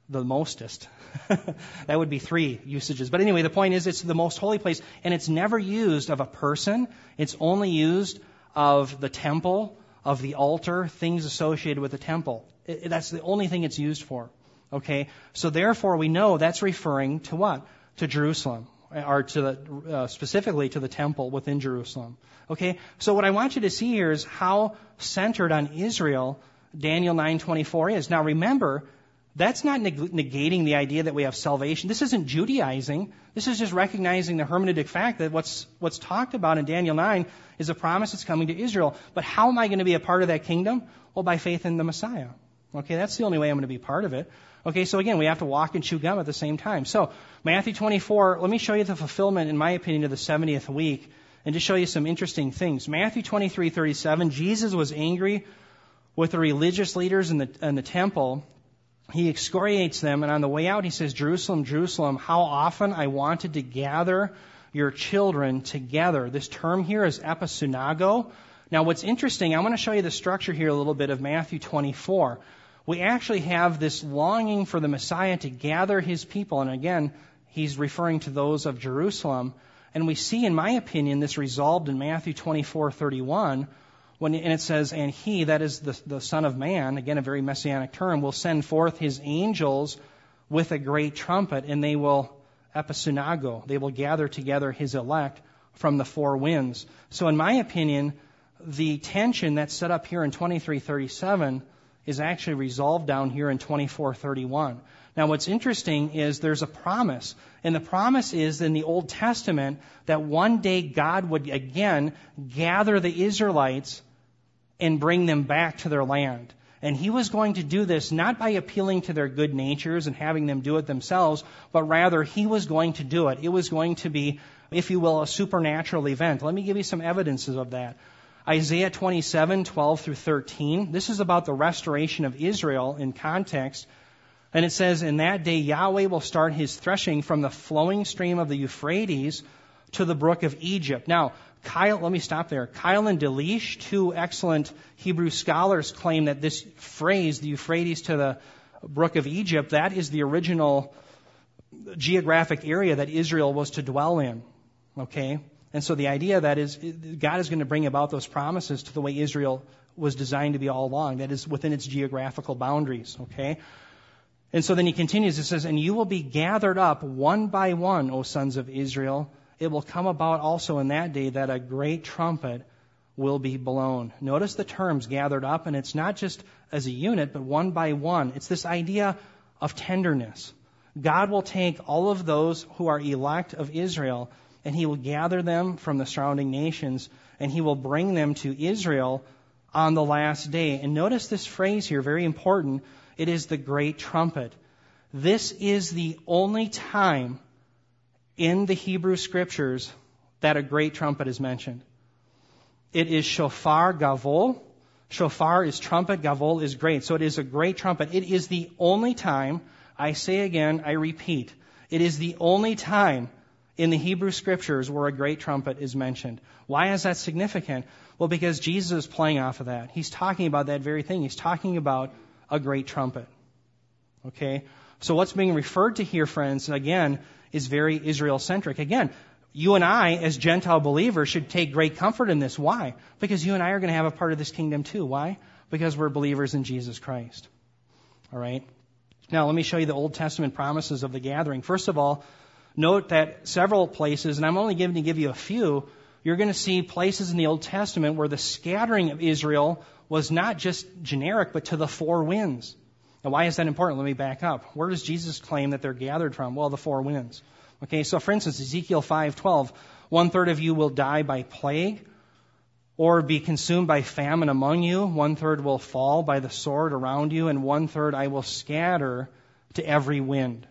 The mostest. That would be three usages. But anyway, the point is it's the most holy place, and it's never used of a person. It's only used of the temple, of the altar, things associated with the temple. It, it, that's the only thing it's used for. Okay? So therefore, we know that's referring to what? To Jerusalem, or to the, uh, specifically to the temple within Jerusalem. Okay? So what I want you to see here is how centered on Israel Daniel nine twenty-four is. Now remember, that's not neg- negating the idea that we have salvation. This isn't Judaizing. This is just recognizing the hermeneutic fact that what's what's talked about in Daniel nine is a promise that's coming to Israel. But how am I going to be a part of that kingdom? Well, by faith in the Messiah. Okay? That's the only way I'm going to be part of it. Okay, so again, we have to walk and chew gum at the same time. So, Matthew twenty-four, let me show you the fulfillment, in my opinion, of the seventieth week, and just show you some interesting things. Matthew twenty-three thirty-seven, Jesus was angry with the religious leaders in the, in the temple. He excoriates them, and on the way out, he says, Jerusalem, Jerusalem, how often I wanted to gather your children together. This term here is episunago. Now, what's interesting, I want to show you the structure here a little bit of Matthew twenty-four. We actually have this longing for the Messiah to gather his people. And again, he's referring to those of Jerusalem. And we see, in my opinion, this resolved in Matthew twenty-four thirty-one, when, and it says, and he, that is the, the Son of Man, again, a very messianic term, will send forth his angels with a great trumpet, and they will, episunago, they will gather together his elect from the four winds. So in my opinion, the tension that's set up here in twenty-three thirty-seven is actually resolved down here in twenty-four thirty-one. Now, what's interesting is there's a promise. And the promise is in the Old Testament that one day God would again gather the Israelites and bring them back to their land. And he was going to do this not by appealing to their good natures and having them do it themselves, but rather he was going to do it. It was going to be, if you will, a supernatural event. Let me give you some evidences of that. Isaiah twenty-seven twelve through thirteen. This is about the restoration of Israel in context. And it says, in that day Yahweh will start his threshing from the flowing stream of the Euphrates to the brook of Egypt. Now, Kyle, let me stop there. Kyle and Delish, two excellent Hebrew scholars, claim that this phrase, the Euphrates to the brook of Egypt, that is the original geographic area that Israel was to dwell in. Okay? And so the idea that is God is going to bring about those promises to the way Israel was designed to be all along, that is within its geographical boundaries, okay? And so then he continues, it says, and you will be gathered up one by one, O sons of Israel. It will come about also in that day that a great trumpet will be blown. Notice the terms gathered up, and it's not just as a unit, but one by one. It's this idea of tenderness. God will take all of those who are elect of Israel, and he will gather them from the surrounding nations, and he will bring them to Israel on the last day. And notice this phrase here, very important. It is the great trumpet. This is the only time in the Hebrew Scriptures that a great trumpet is mentioned. It is shofar gavol. Shofar is trumpet. Gavol is great. So it is a great trumpet. It is the only time, I say again, I repeat, it is the only time in the Hebrew Scriptures where a great trumpet is mentioned. Why is that significant? Well, because Jesus is playing off of that. He's talking about that very thing. He's talking about a great trumpet. Okay? So what's being referred to here, friends, again, is very Israel-centric. Again, you and I, as Gentile believers, should take great comfort in this. Why? Because you and I are going to have a part of this kingdom too. Why? Because we're believers in Jesus Christ. All right? Now, let me show you the Old Testament promises of the gathering. First of all, note that several places, and I'm only going to give you a few, you're going to see places in the Old Testament where the scattering of Israel was not just generic, but to the four winds. Now, why is that important? Let me back up. Where does Jesus claim that they're gathered from? Well, the four winds. Okay, so for instance, Ezekiel five twelve, one-third of you will die by plague or be consumed by famine among you. One-third will fall by the sword around you, and one-third I will scatter to every wind.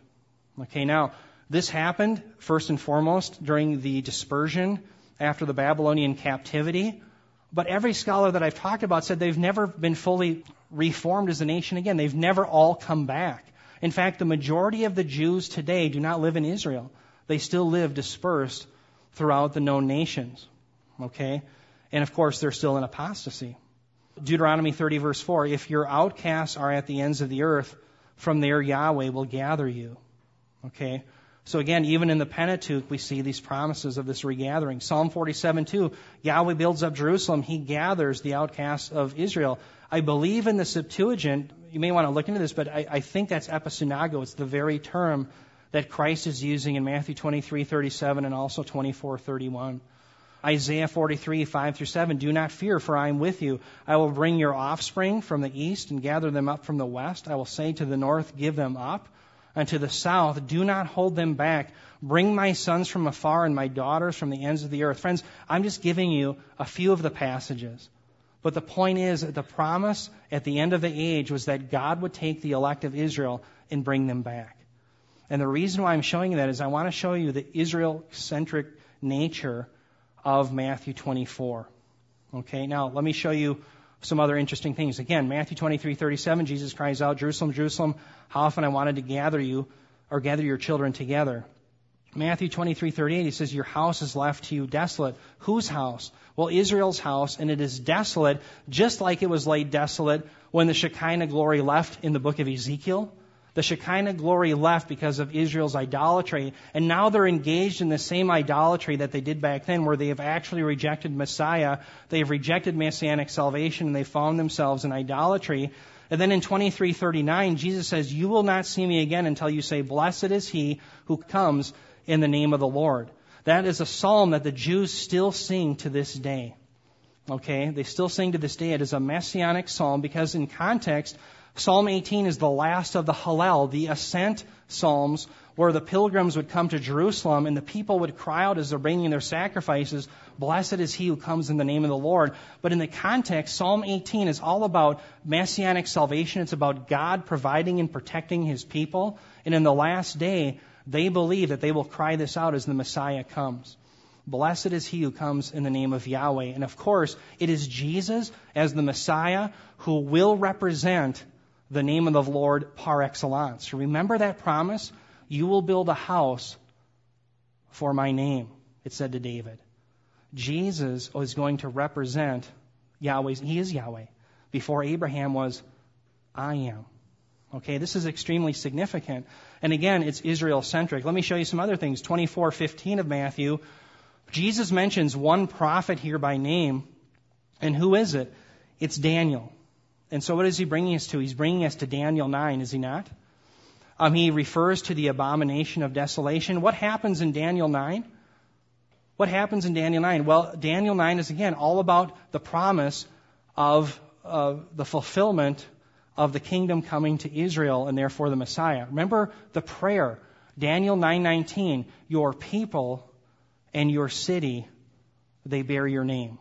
Okay, now, this happened, first and foremost, during the dispersion after the Babylonian captivity. But every scholar that I've talked about said they've never been fully reformed as a nation again. They've never all come back. In fact, the majority of the Jews today do not live in Israel. They still live dispersed throughout the known nations. Okay? And of course, they're still in apostasy. Deuteronomy thirty, verse four, if your outcasts are at the ends of the earth, from there Yahweh will gather you. Okay? So again, even in the Pentateuch, we see these promises of this regathering. Psalm forty-seven, two, Yahweh builds up Jerusalem. He gathers the outcasts of Israel. I believe in the Septuagint, you may want to look into this, but I, I think that's episynago. It's the very term that Christ is using in Matthew twenty-three, thirty-seven and also twenty-four, thirty-one. Isaiah forty-three, five through seven, do not fear, for I am with you. I will bring your offspring from the east and gather them up from the west. I will say to the north, give them up, and to the south, do not hold them back. Bring my sons from afar and my daughters from the ends of the earth. Friends, I'm just giving you a few of the passages. But the point is that the promise at the end of the age was that God would take the elect of Israel and bring them back. And the reason why I'm showing you that is I want to show you the Israel-centric nature of Matthew twenty-four. Okay, now let me show you some other interesting things. Again, Matthew twenty-three, thirty-seven, Jesus cries out, Jerusalem, Jerusalem, how often I wanted to gather you or gather your children together. Matthew twenty-three, thirty-eight, he says, your house is left to you desolate. Whose house? Well, Israel's house, and it is desolate, just like it was laid desolate when the Shekinah glory left in the book of Ezekiel. The Shekinah glory left because of Israel's idolatry, and now they're engaged in the same idolatry that they did back then, where they have actually rejected Messiah, they've rejected Messianic salvation, and they found themselves in idolatry. And then in twenty-three thirty-nine, Jesus says, you will not see me again until you say, blessed is he who comes in the name of the Lord. That is a psalm that the Jews still sing to this day. Okay, they still sing to this day. It is a messianic psalm because in context, Psalm eighteen is the last of the Hallel, the ascent psalms, where the pilgrims would come to Jerusalem and the people would cry out as they're bringing their sacrifices, blessed is he who comes in the name of the Lord. But in the context, Psalm eighteen is all about messianic salvation. It's about God providing and protecting his people. And in the last day, they believe that they will cry this out as the Messiah comes. Blessed is he who comes in the name of Yahweh. And of course, it is Jesus as the Messiah who will represent the name of the Lord par excellence. Remember that promise? You will build a house for my name, it said to David. Jesus is going to represent Yahweh's, he is Yahweh. Before Abraham was, I am. Okay, this is extremely significant. And again, it's Israel-centric. Let me show you some other things. twenty-four fifteen of Matthew, Jesus mentions one prophet here by name. And who is it? It's Daniel. And so what is he bringing us to? He's bringing us to Daniel nine, is he not? Um, he refers to the abomination of desolation. What happens in Daniel nine? What happens in Daniel nine? Well, Daniel nine is, again, all about the promise of uh, the fulfillment of the kingdom coming to Israel and therefore the Messiah. Remember the prayer, Daniel nine nineteen, your people and your city, they bear your name,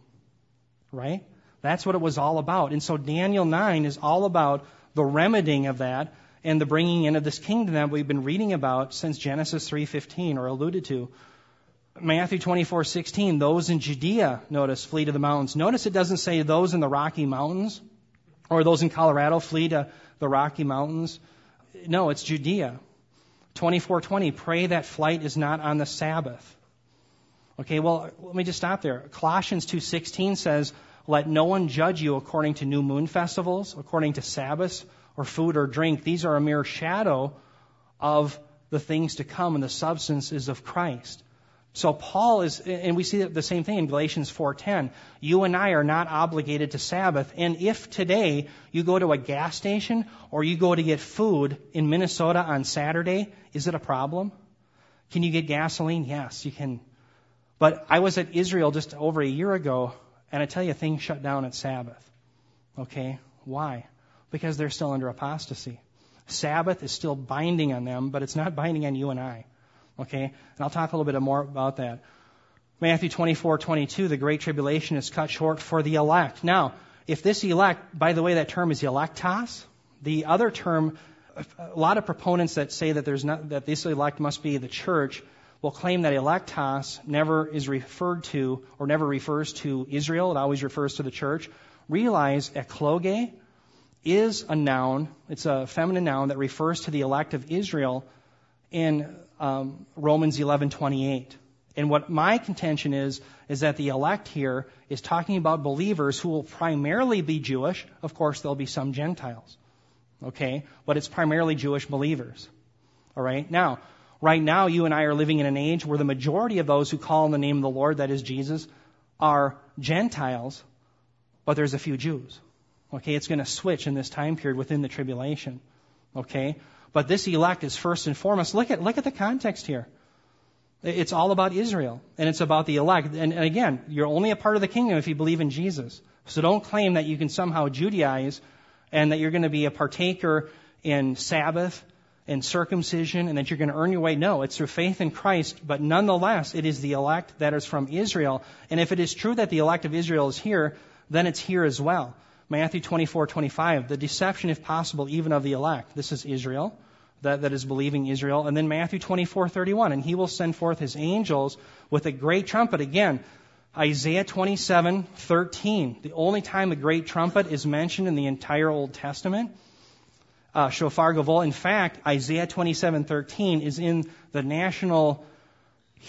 right? That's what it was all about. And so Daniel nine is all about the remedying of that and the bringing in of this kingdom that we've been reading about since Genesis three fifteen or alluded to. Matthew twenty-four sixteen, those in Judea, notice, flee to the mountains. Notice it doesn't say those in the Rocky Mountains or those in Colorado flee to the Rocky Mountains. No, it's Judea. twenty-four twenty, pray that flight is not on the Sabbath. Okay, well, let me just stop there. Colossians two sixteen says, let no one judge you according to new moon festivals, according to Sabbaths, or food or drink. These are a mere shadow of the things to come, and the substance is of Christ. So Paul is, and we see the same thing in Galatians four ten. You and I are not obligated to Sabbath. And if today you go to a gas station or you go to get food in Minnesota on Saturday, is it a problem? Can you get gasoline? Yes, you can. But I was at Israel just over a year ago, and I tell you, things shut down at Sabbath. Okay? Why? Because they're still under apostasy. Sabbath is still binding on them, but it's not binding on you and I. Okay, and I'll talk a little bit more about that. Matthew twenty-four twenty-two, the great tribulation is cut short for the elect. Now, if this elect, by the way, that term is electos. The other term, a lot of proponents that say that there's not that this elect must be the church will claim that electos never is referred to or never refers to Israel. It always refers to the church. Realize ekloge is a noun. It's a feminine noun that refers to the elect of Israel in Um, Romans eleven twenty-eight. And what my contention is, is that the elect here is talking about believers who will primarily be Jewish. Of course, there'll be some Gentiles. Okay? But it's primarily Jewish believers. All right? Now, right now, you and I are living in an age where the majority of those who call on the name of the Lord, that is Jesus, are Gentiles, but there's a few Jews. Okay? It's going to switch in this time period within the tribulation. Okay? But this elect is first and foremost. Look at look at the context here. It's all about Israel, and it's about the elect. And, and again, you're only a part of the kingdom if you believe in Jesus. So don't claim that you can somehow Judaize and that you're going to be a partaker in Sabbath and circumcision and that you're going to earn your way. No, it's through faith in Christ. But nonetheless, it is the elect that is from Israel. And if it is true that the elect of Israel is here, then it's here as well. Matthew twenty-four twenty-five, the deception, if possible, even of the elect. This is Israel. That, that is believing Israel. And then Matthew twenty-four thirty-one, and he will send forth his angels with a great trumpet. Again, Isaiah twenty-seven thirteen, the only time the great trumpet is mentioned in the entire Old Testament. Uh, shofar gavol. In fact, Isaiah twenty-seven thirteen is in the National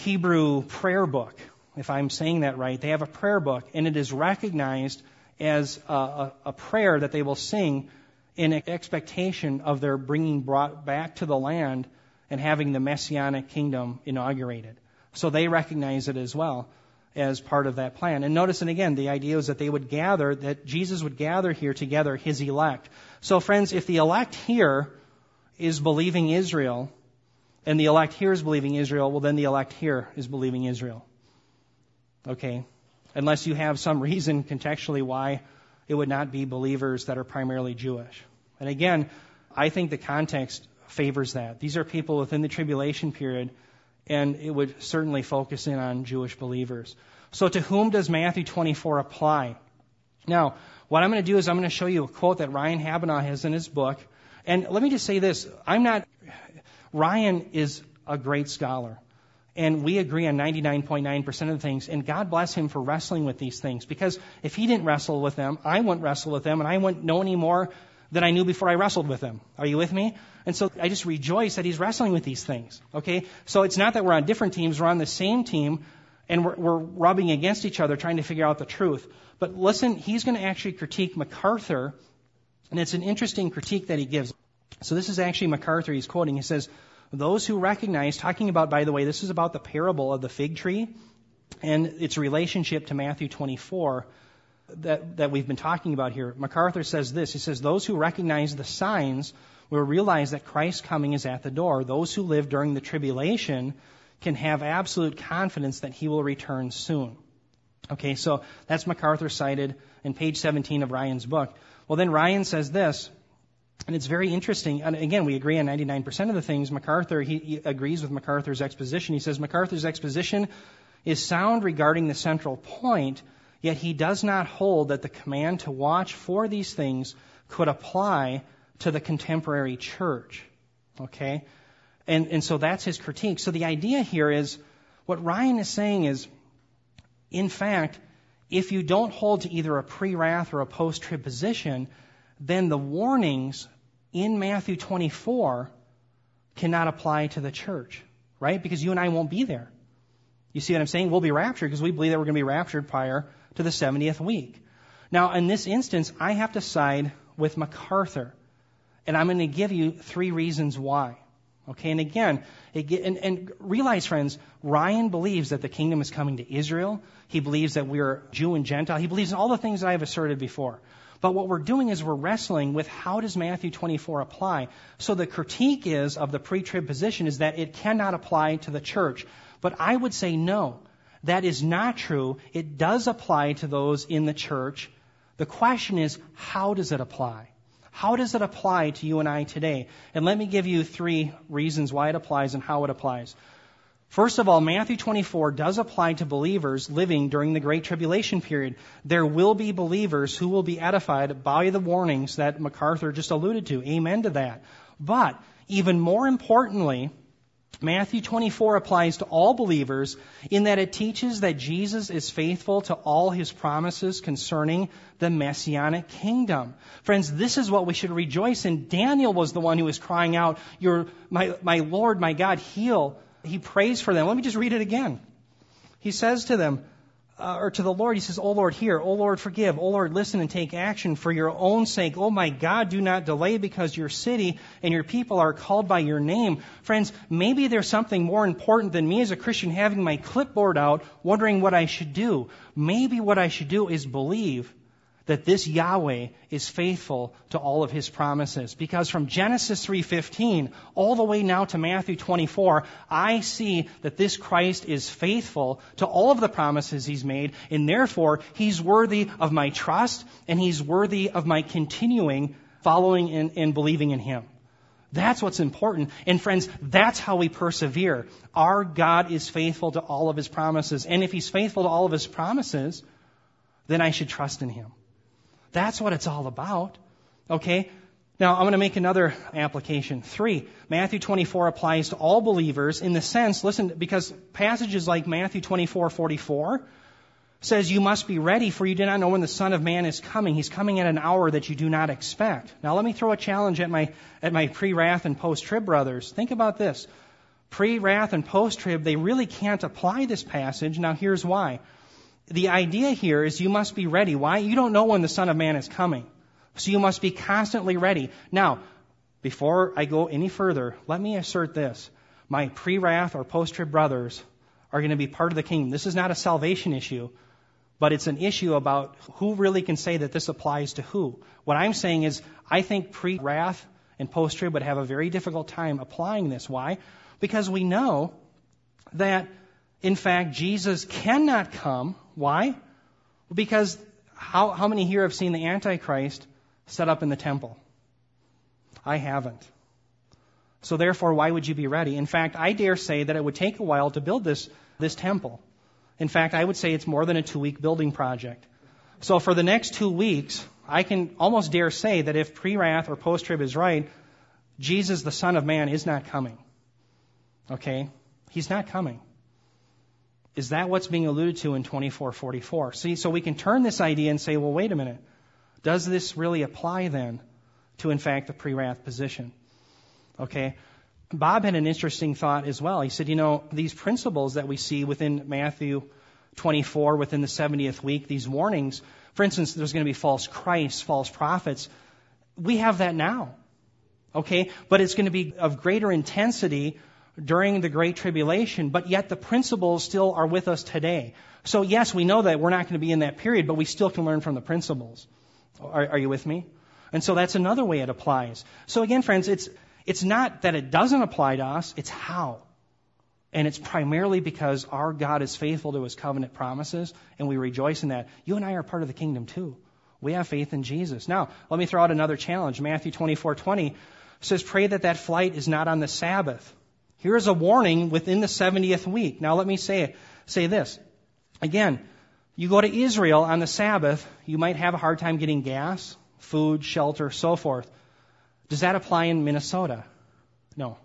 Hebrew Prayer Book, if I'm saying that right. They have a prayer book, and it is recognized as a, a, a prayer that they will sing in expectation of their bringing brought back to the land and having the Messianic kingdom inaugurated. So they recognize it as well as part of that plan. And notice, and again, the idea is that they would gather, that Jesus would gather here together his elect. So friends, if the elect here is believing Israel, and the elect here is believing Israel, well then the elect here is believing Israel. Okay? Unless you have some reason contextually why it would not be believers that are primarily Jewish. And again, I think the context favors that. These are people within the tribulation period, and it would certainly focus in on Jewish believers. So to whom does Matthew twenty-four apply? Now, what I'm going to do is I'm going to show you a quote that Ryan Habernaugh has in his book. And let me just say this. I'm not... Ryan is a great scholar. And we agree on ninety-nine point nine percent of the things. And God bless him for wrestling with these things. Because if he didn't wrestle with them, I wouldn't wrestle with them. And I wouldn't know any more than I knew before I wrestled with them. Are you with me? And so I just rejoice that he's wrestling with these things. Okay? So it's not that we're on different teams. We're on the same team. And we're, we're rubbing against each other trying to figure out the truth. But listen, he's going to actually critique MacArthur. And it's an interesting critique that he gives. So this is actually MacArthur he's quoting. He says... Those who recognize, talking about, by the way, this is about the parable of the fig tree and its relationship to Matthew twenty-four that, that we've been talking about here. MacArthur says this. He says, those who recognize the signs will realize that Christ's coming is at the door. Those who live during the tribulation can have absolute confidence that he will return soon. Okay, so that's MacArthur cited in page seventeen of Ryan's book. Well, then Ryan says this. And it's very interesting. And again, we agree on ninety-nine percent of the things. MacArthur, he, he agrees with MacArthur's exposition. He says, MacArthur's exposition is sound regarding the central point, yet he does not hold that the command to watch for these things could apply to the contemporary church. Okay? And, and so that's his critique. So the idea here is, what Ryan is saying is, in fact, if you don't hold to either a pre-wrath or a post-trib position, then the warnings in Matthew twenty-four cannot apply to the church, right? Because you and I won't be there. You see what I'm saying? We'll be raptured because we believe that we're going to be raptured prior to the seventieth week. Now, in this instance, I have to side with MacArthur, and I'm going to give you three reasons why, Okay, and again, it, and, and realize, friends, Ryan believes that the kingdom is coming to Israel. He believes that we're Jew and Gentile. He believes in all the things that I have asserted before. But what we're doing is we're wrestling with how does Matthew twenty-four apply? So the critique is of the pre-trib position is that it cannot apply to the church. But I would say no, that is not true. It does apply to those in the church. The question is, how does it apply? How does it apply to you and I today? And let me give you three reasons why it applies and how it applies. First of all, Matthew twenty-four does apply to believers living during the Great Tribulation period. There will be believers who will be edified by the warnings that MacArthur just alluded to. Amen to that. But even more importantly, Matthew twenty-four applies to all believers in that it teaches that Jesus is faithful to all his promises concerning the Messianic kingdom. Friends, this is what we should rejoice in. Daniel was the one who was crying out, "Your, my, my Lord, my God, heal." He prays for them. Let me just read it again. He says to them, uh, or to the Lord, he says, "O Lord, hear. O Lord, forgive. O Lord, listen and take action for your own sake. O my God, do not delay because your city and your people are called by your name." Friends, maybe there's something more important than me as a Christian having my clipboard out, wondering what I should do. Maybe what I should do is believe that this Yahweh is faithful to all of his promises. Because from Genesis three fifteen all the way now to Matthew twenty-four, I see that this Christ is faithful to all of the promises he's made, and therefore he's worthy of my trust, and he's worthy of my continuing following and, and believing in him. That's what's important. And friends, that's how we persevere. Our God is faithful to all of his promises. And if he's faithful to all of his promises, then I should trust in him. That's what it's all about, okay? Now, I'm going to make another application. Three, Matthew twenty-four applies to all believers in the sense, listen, because passages like Matthew twenty-four forty-four says, "You must be ready, for you do not know when the Son of Man is coming. He's coming at an hour that you do not expect." Now, let me throw a challenge at my at my pre-wrath and post-trib brothers. Think about this. Pre-wrath and post-trib, they really can't apply this passage. Now, here's why. The idea here is you must be ready. Why? You don't know when the Son of Man is coming. So you must be constantly ready. Now, before I go any further, let me assert this. My pre-wrath or post-trib brothers are going to be part of the kingdom. This is not a salvation issue, but it's an issue about who really can say that this applies to who. What I'm saying is I think pre-wrath and post-trib would have a very difficult time applying this. Why? Because we know that, in fact, Jesus cannot come. Why? Because how, how many here have seen the Antichrist set up in the temple? I haven't. So therefore, why would you be ready? In fact, I dare say that it would take a while to build this, this temple. In fact, I would say it's more than a two-week building project. So for the next two weeks, I can almost dare say that if pre-wrath or post-trib is right, Jesus, the Son of Man, is not coming. Okay? He's not coming. Is that what's being alluded to in twenty-four forty-four? See, so we can turn this idea and say, well, wait a minute. Does this really apply then to, in fact, the pre-wrath position? Okay. Bob had an interesting thought as well. He said, you know, these principles that we see within Matthew twenty-four, within the seventieth week, these warnings, for instance, there's going to be false Christs, false prophets. We have that now. Okay. But it's going to be of greater intensity during the Great Tribulation, but yet the principles still are with us today. So yes, we know that we're not going to be in that period, but we still can learn from the principles. Are, are you with me? And so that's another way it applies. So again, friends, it's it's not that it doesn't apply to us, it's how. And it's primarily because our God is faithful to his covenant promises, and we rejoice in that. You and I are part of the kingdom too. We have faith in Jesus. Now, let me throw out another challenge. Matthew twenty-four twenty says, "Pray that that flight is not on the Sabbath." Here's a warning within the seventieth week. Now let me say it, say this. Again, you go to Israel on the Sabbath, you might have a hard time getting gas, food, shelter, so forth. Does that apply in Minnesota? No.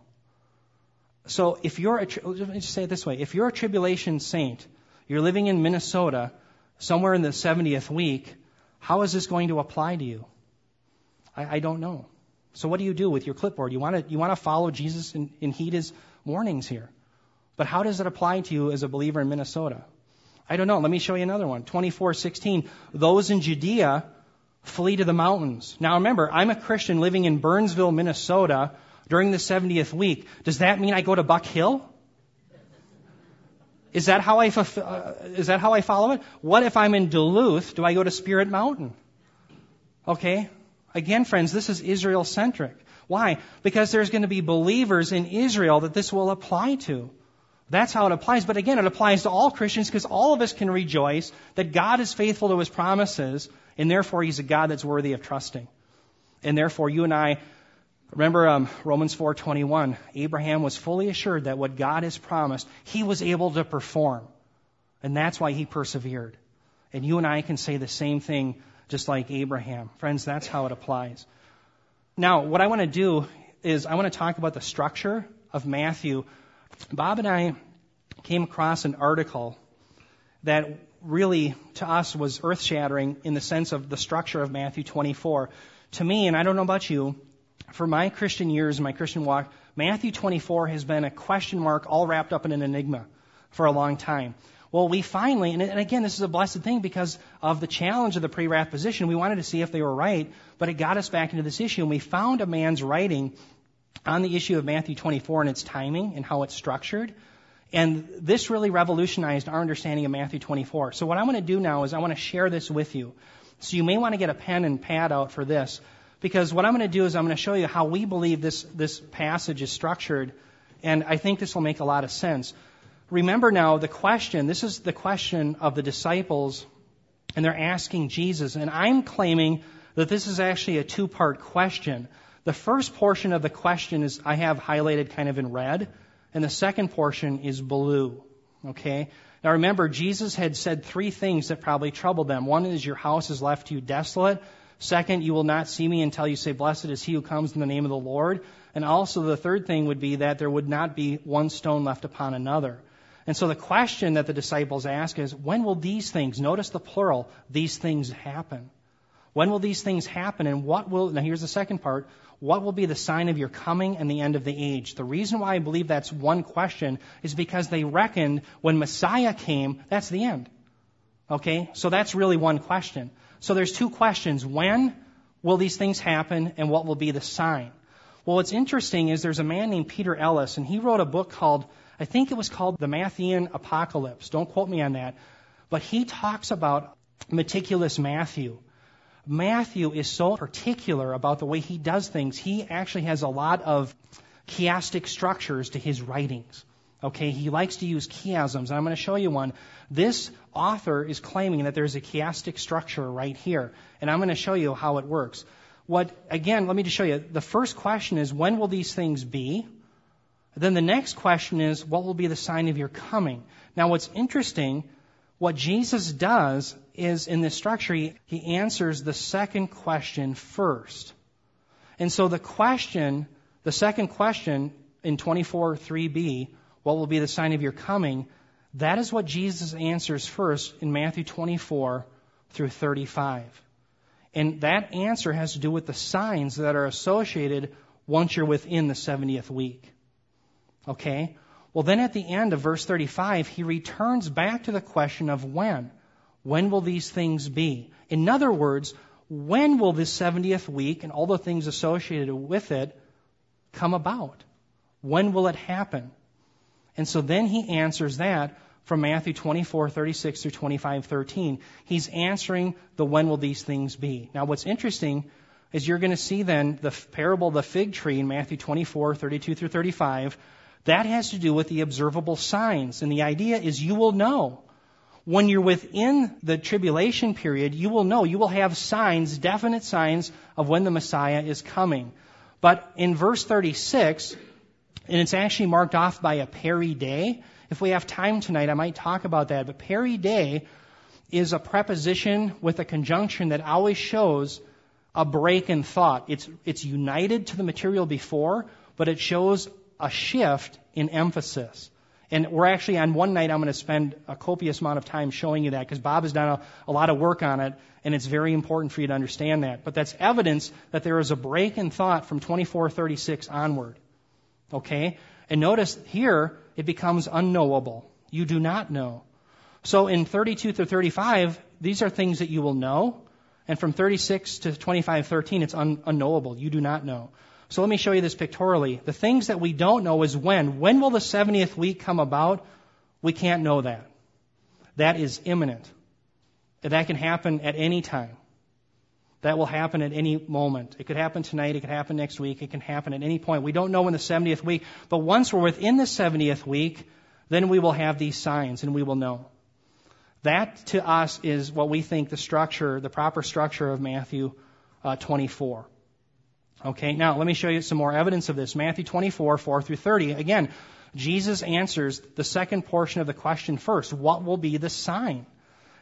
So if you're, a, let me just say it this way. If you're a tribulation saint, you're living in Minnesota, somewhere in the seventieth week, how is this going to apply to you? I, I don't know. So what do you do with your clipboard? You want to you want to follow Jesus and, and heed his warnings here. But how does it apply to you as a believer in Minnesota? I don't know. Let me show you another one. twenty-four sixteen "Those in Judea flee to the mountains." Now remember, I'm a Christian living in Burnsville, Minnesota. during the seventieth week, does that mean I go to Buck Hill? Is that how I fulfill, uh, is that how I follow it? What if I'm in Duluth? Do I go to Spirit Mountain? Okay. Again, friends, this is Israel-centric. Why? Because there's going to be believers in Israel that this will apply to. That's how it applies. But again, it applies to all Christians because all of us can rejoice that God is faithful to His promises, and therefore He's a God that's worthy of trusting. And therefore, you and I, remember um, Romans four twenty-one, Abraham was fully assured that what God has promised, he was able to perform. And that's why he persevered. And you and I can say the same thing just like Abraham. Friends, that's how it applies. Now, what I want to do is I want to talk about the structure of Matthew. Bob and I came across an article that really, to us, was earth-shattering in the sense of the structure of Matthew twenty-four. To me, and I don't know about you, for my Christian years and my Christian walk, Matthew twenty-four has been a question mark all wrapped up in an enigma for a long time. Well, we finally, and again, this is a blessed thing because of the challenge of the pre-wrath position. We wanted to see if they were right, but it got us back into this issue, and we found a man's writing on the issue of Matthew twenty-four and its timing and how it's structured. And this really revolutionized our understanding of Matthew twenty-four. So what I want to do now is I want to share this with you. So you may want to get a pen and pad out for this, because what I'm going to do is I'm going to show you how we believe this, this passage is structured, and I think this will make a lot of sense. Remember now the question, this is the question of the disciples, and they're asking Jesus, and I'm claiming that this is actually a two-part question. The first portion of the question is I have highlighted kind of in red, and the second portion is blue, okay? Now remember, Jesus had said three things that probably troubled them. One is your house is left to you desolate. Second, you will not see me until you say, blessed is he who comes in the name of the Lord. And also the third thing would be that there would not be one stone left upon another. And so the question that the disciples ask is, when will these things, notice the plural, these things happen? When will these things happen, and what will, now here's the second part, what will be the sign of your coming and the end of the age? The reason why I believe that's one question is because they reckoned when Messiah came, that's the end. Okay? So that's really one question. So there's two questions. When will these things happen, and what will be the sign? Well, what's interesting is there's a man named Peter Ellis, and he wrote a book called, I think it was called The Matthean Apocalypse. Don't quote me on that. But he talks about meticulous Matthew. Matthew is so particular about the way he does things. He actually has a lot of chiastic structures to his writings. Okay, he likes to use chiasms, and I'm going to show you one. This author is claiming that there's a chiastic structure right here, and I'm going to show you how it works. What, again, let me just show you. The first question is, when will these things be? Then the next question is, what will be the sign of your coming? Now, what's interesting, what Jesus does is in this structure, he, he answers the second question first. And so the question, the second question in twenty-four three b, what will be the sign of your coming? That is what Jesus answers first in Matthew twenty-four through thirty-five. And that answer has to do with the signs that are associated once you're within the seventieth week. Okay? Well, then at the end of verse thirty-five, he returns back to the question of when. When will these things be? In other words, when will this seventieth week and all the things associated with it come about? When will it happen? And so then he answers that from Matthew twenty-four thirty-six through twenty-five thirteen. He's answering the when will these things be. Now what's interesting is you're going to see then the parable of the fig tree in Matthew twenty-four thirty-two through thirty-five. That has to do with the observable signs. And the idea is you will know. When you're within the tribulation period, you will know. You will have signs, definite signs of when the Messiah is coming. But in verse thirty-six... and it's actually marked off by a peri-day. If we have time tonight, I might talk about that. But peri-day is a preposition with a conjunction that always shows a break in thought. It's, it's united to the material before, but it shows a shift in emphasis. And we're actually, on one night, I'm going to spend a copious amount of time showing you that because Bob has done a, a lot of work on it, and it's very important for you to understand that. But that's evidence that there is a break in thought from twenty-four thirty-six onward. Okay? And notice here, it becomes unknowable. You do not know. So in thirty-two through thirty-five, these are things that you will know. And from thirty-six to twenty-five thirteen, it's un- unknowable. You do not know. So let me show you this pictorially. The things that we don't know is when. When will the seventieth week come about? We can't know that. That is imminent. That can happen at any time. That will happen at any moment. It could happen tonight. It could happen next week. It can happen at any point. We don't know when the seventieth week. But once we're within the seventieth week, then we will have these signs and we will know. That, to us, is what we think the structure, the proper structure of Matthew uh, twenty-four. Okay, now let me show you some more evidence of this. Matthew twenty-four, four through thirty. Again, Jesus answers the second portion of the question first. What will be the sign?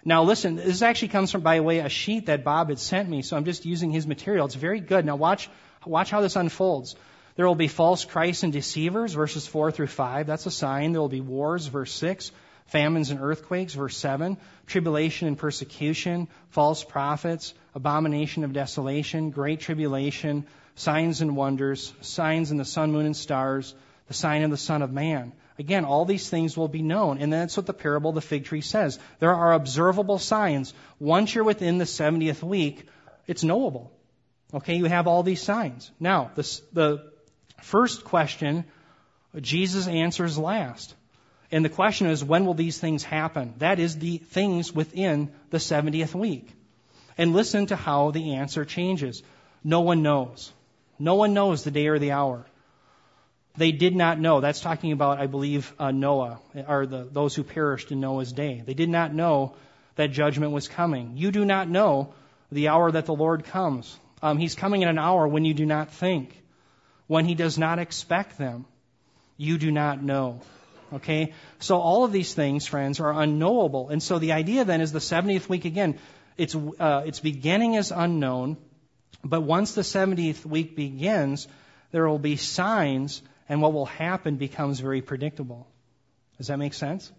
Now listen, this actually comes from, by way, a sheet that Bob had sent me, so I'm just using his material. It's very good. Now watch, watch how this unfolds. There will be false Christs and deceivers, verses four through five. That's a sign. There will be wars, verse six. Famines and earthquakes, verse seven. Tribulation and persecution, false prophets, abomination of desolation, great tribulation, signs and wonders, signs in the sun, moon, and stars, the sign of the Son of Man. Again, all these things will be known. And that's what the parable of the fig tree says. There are observable signs. Once you're within the seventieth week, it's knowable. Okay, you have all these signs. Now, this, the first question, Jesus answers last. And the question is, when will these things happen? That is the things within the seventieth week. And listen to how the answer changes. No one knows. No one knows the day or the hour. They did not know. That's talking about, I believe, uh, Noah, or the, those who perished in Noah's day. They did not know that judgment was coming. You do not know the hour that the Lord comes. Um, he's coming in an hour when you do not think, when he does not expect them. You do not know. Okay? So all of these things, friends, are unknowable. And so the idea then is the seventieth week, again, it's, uh, its beginning is unknown, but once the seventieth week begins, there will be signs, and what will happen becomes very predictable. Does that make sense?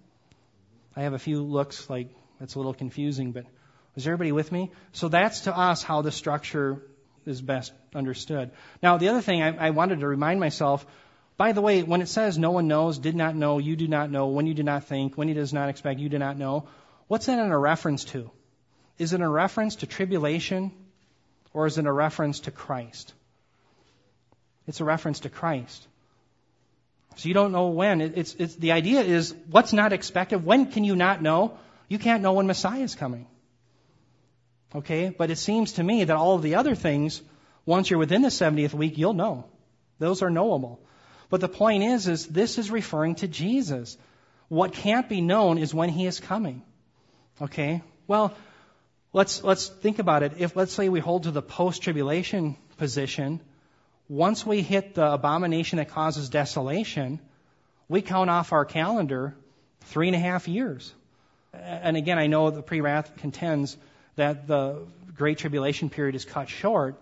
I have a few looks like that's a little confusing, but is everybody with me? So that's to us how the structure is best understood. Now, the other thing I, I wanted to remind myself, by the way, when it says no one knows, did not know, you do not know, when you do not think, when he does not expect, you do not know, what's that in a reference to? Is it a reference to tribulation, or is it a reference to Christ? It's a reference to Christ. So you don't know when. It, it's, it's, the idea is what's not expected. When can you not know? You can't know when Messiah is coming. Okay? But it seems to me that all of the other things, once you're within the seventieth week, you'll know. Those are knowable. But the point is, is this is referring to Jesus. What can't be known is when he is coming. Okay? Well, let's, let's think about it. If, let's say we hold to the post-tribulation position, once we hit the abomination that causes desolation, we count off our calendar three and a half years. And again, I know the pre-wrath contends that the Great Tribulation period is cut short,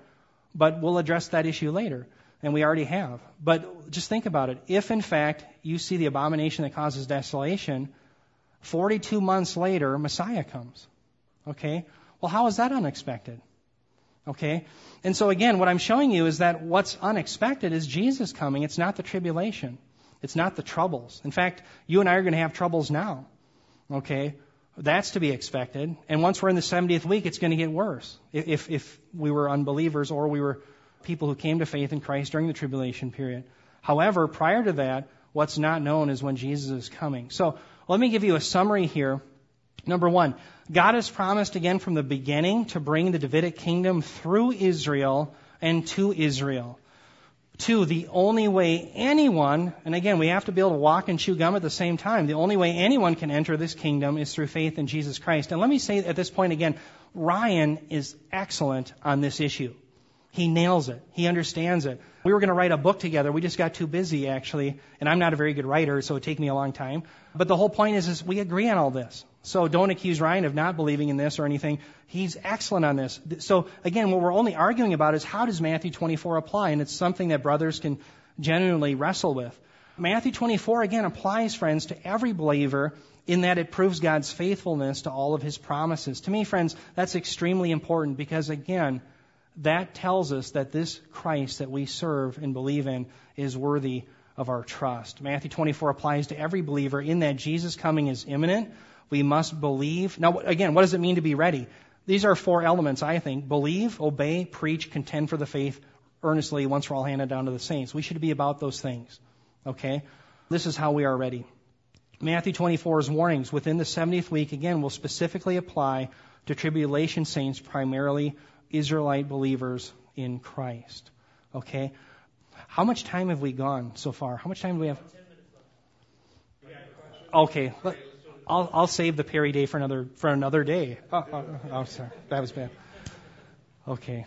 but we'll address that issue later, and we already have. But just think about it. If, in fact, you see the abomination that causes desolation, forty-two months later, Messiah comes. Okay? Well, how is that unexpected? Okay? And so again, what I'm showing you is that what's unexpected is Jesus coming. It's not the tribulation. It's not the troubles. In fact, you and I are going to have troubles now. Okay? That's to be expected. And once we're in the seventieth week, it's going to get worse. If, if we were unbelievers or we were people who came to faith in Christ during the tribulation period. However, prior to that, what's not known is when Jesus is coming. So let me give you a summary here. Number one, God has promised again from the beginning to bring the Davidic kingdom through Israel and to Israel. Two, the only way anyone, and again, we have to be able to walk and chew gum at the same time, the only way anyone can enter this kingdom is through faith in Jesus Christ. And let me say at this point again, Ryan is excellent on this issue. He nails it. He understands it. We were going to write a book together. We just got too busy, actually, and I'm not a very good writer, so it would take me a long time. But the whole point is, is we agree on all this. So don't accuse Ryan of not believing in this or anything. He's excellent on this. So, again, what we're only arguing about is how does Matthew twenty-four apply, and it's something that brothers can genuinely wrestle with. Matthew twenty-four, again, applies, friends, to every believer in that it proves God's faithfulness to all of his promises. To me, friends, that's extremely important because, again, that tells us that this Christ that we serve and believe in is worthy of our trust. Matthew twenty-four applies to every believer in that Jesus' coming is imminent. We must believe. Now, again, what does it mean to be ready? These are four elements, I think. Believe, obey, preach, contend for the faith, earnestly once for all handed down to the saints. We should be about those things, okay? This is how we are ready. Matthew twenty-four's warnings within the seventieth week, again, will specifically apply to tribulation saints, primarily Israelite believers in Christ, okay? How much time have we gone so far? How much time do we have? Okay, let, I'll, I'll save the Perry Day for another for another day. Oh, oh, oh, sorry, that was bad. Okay.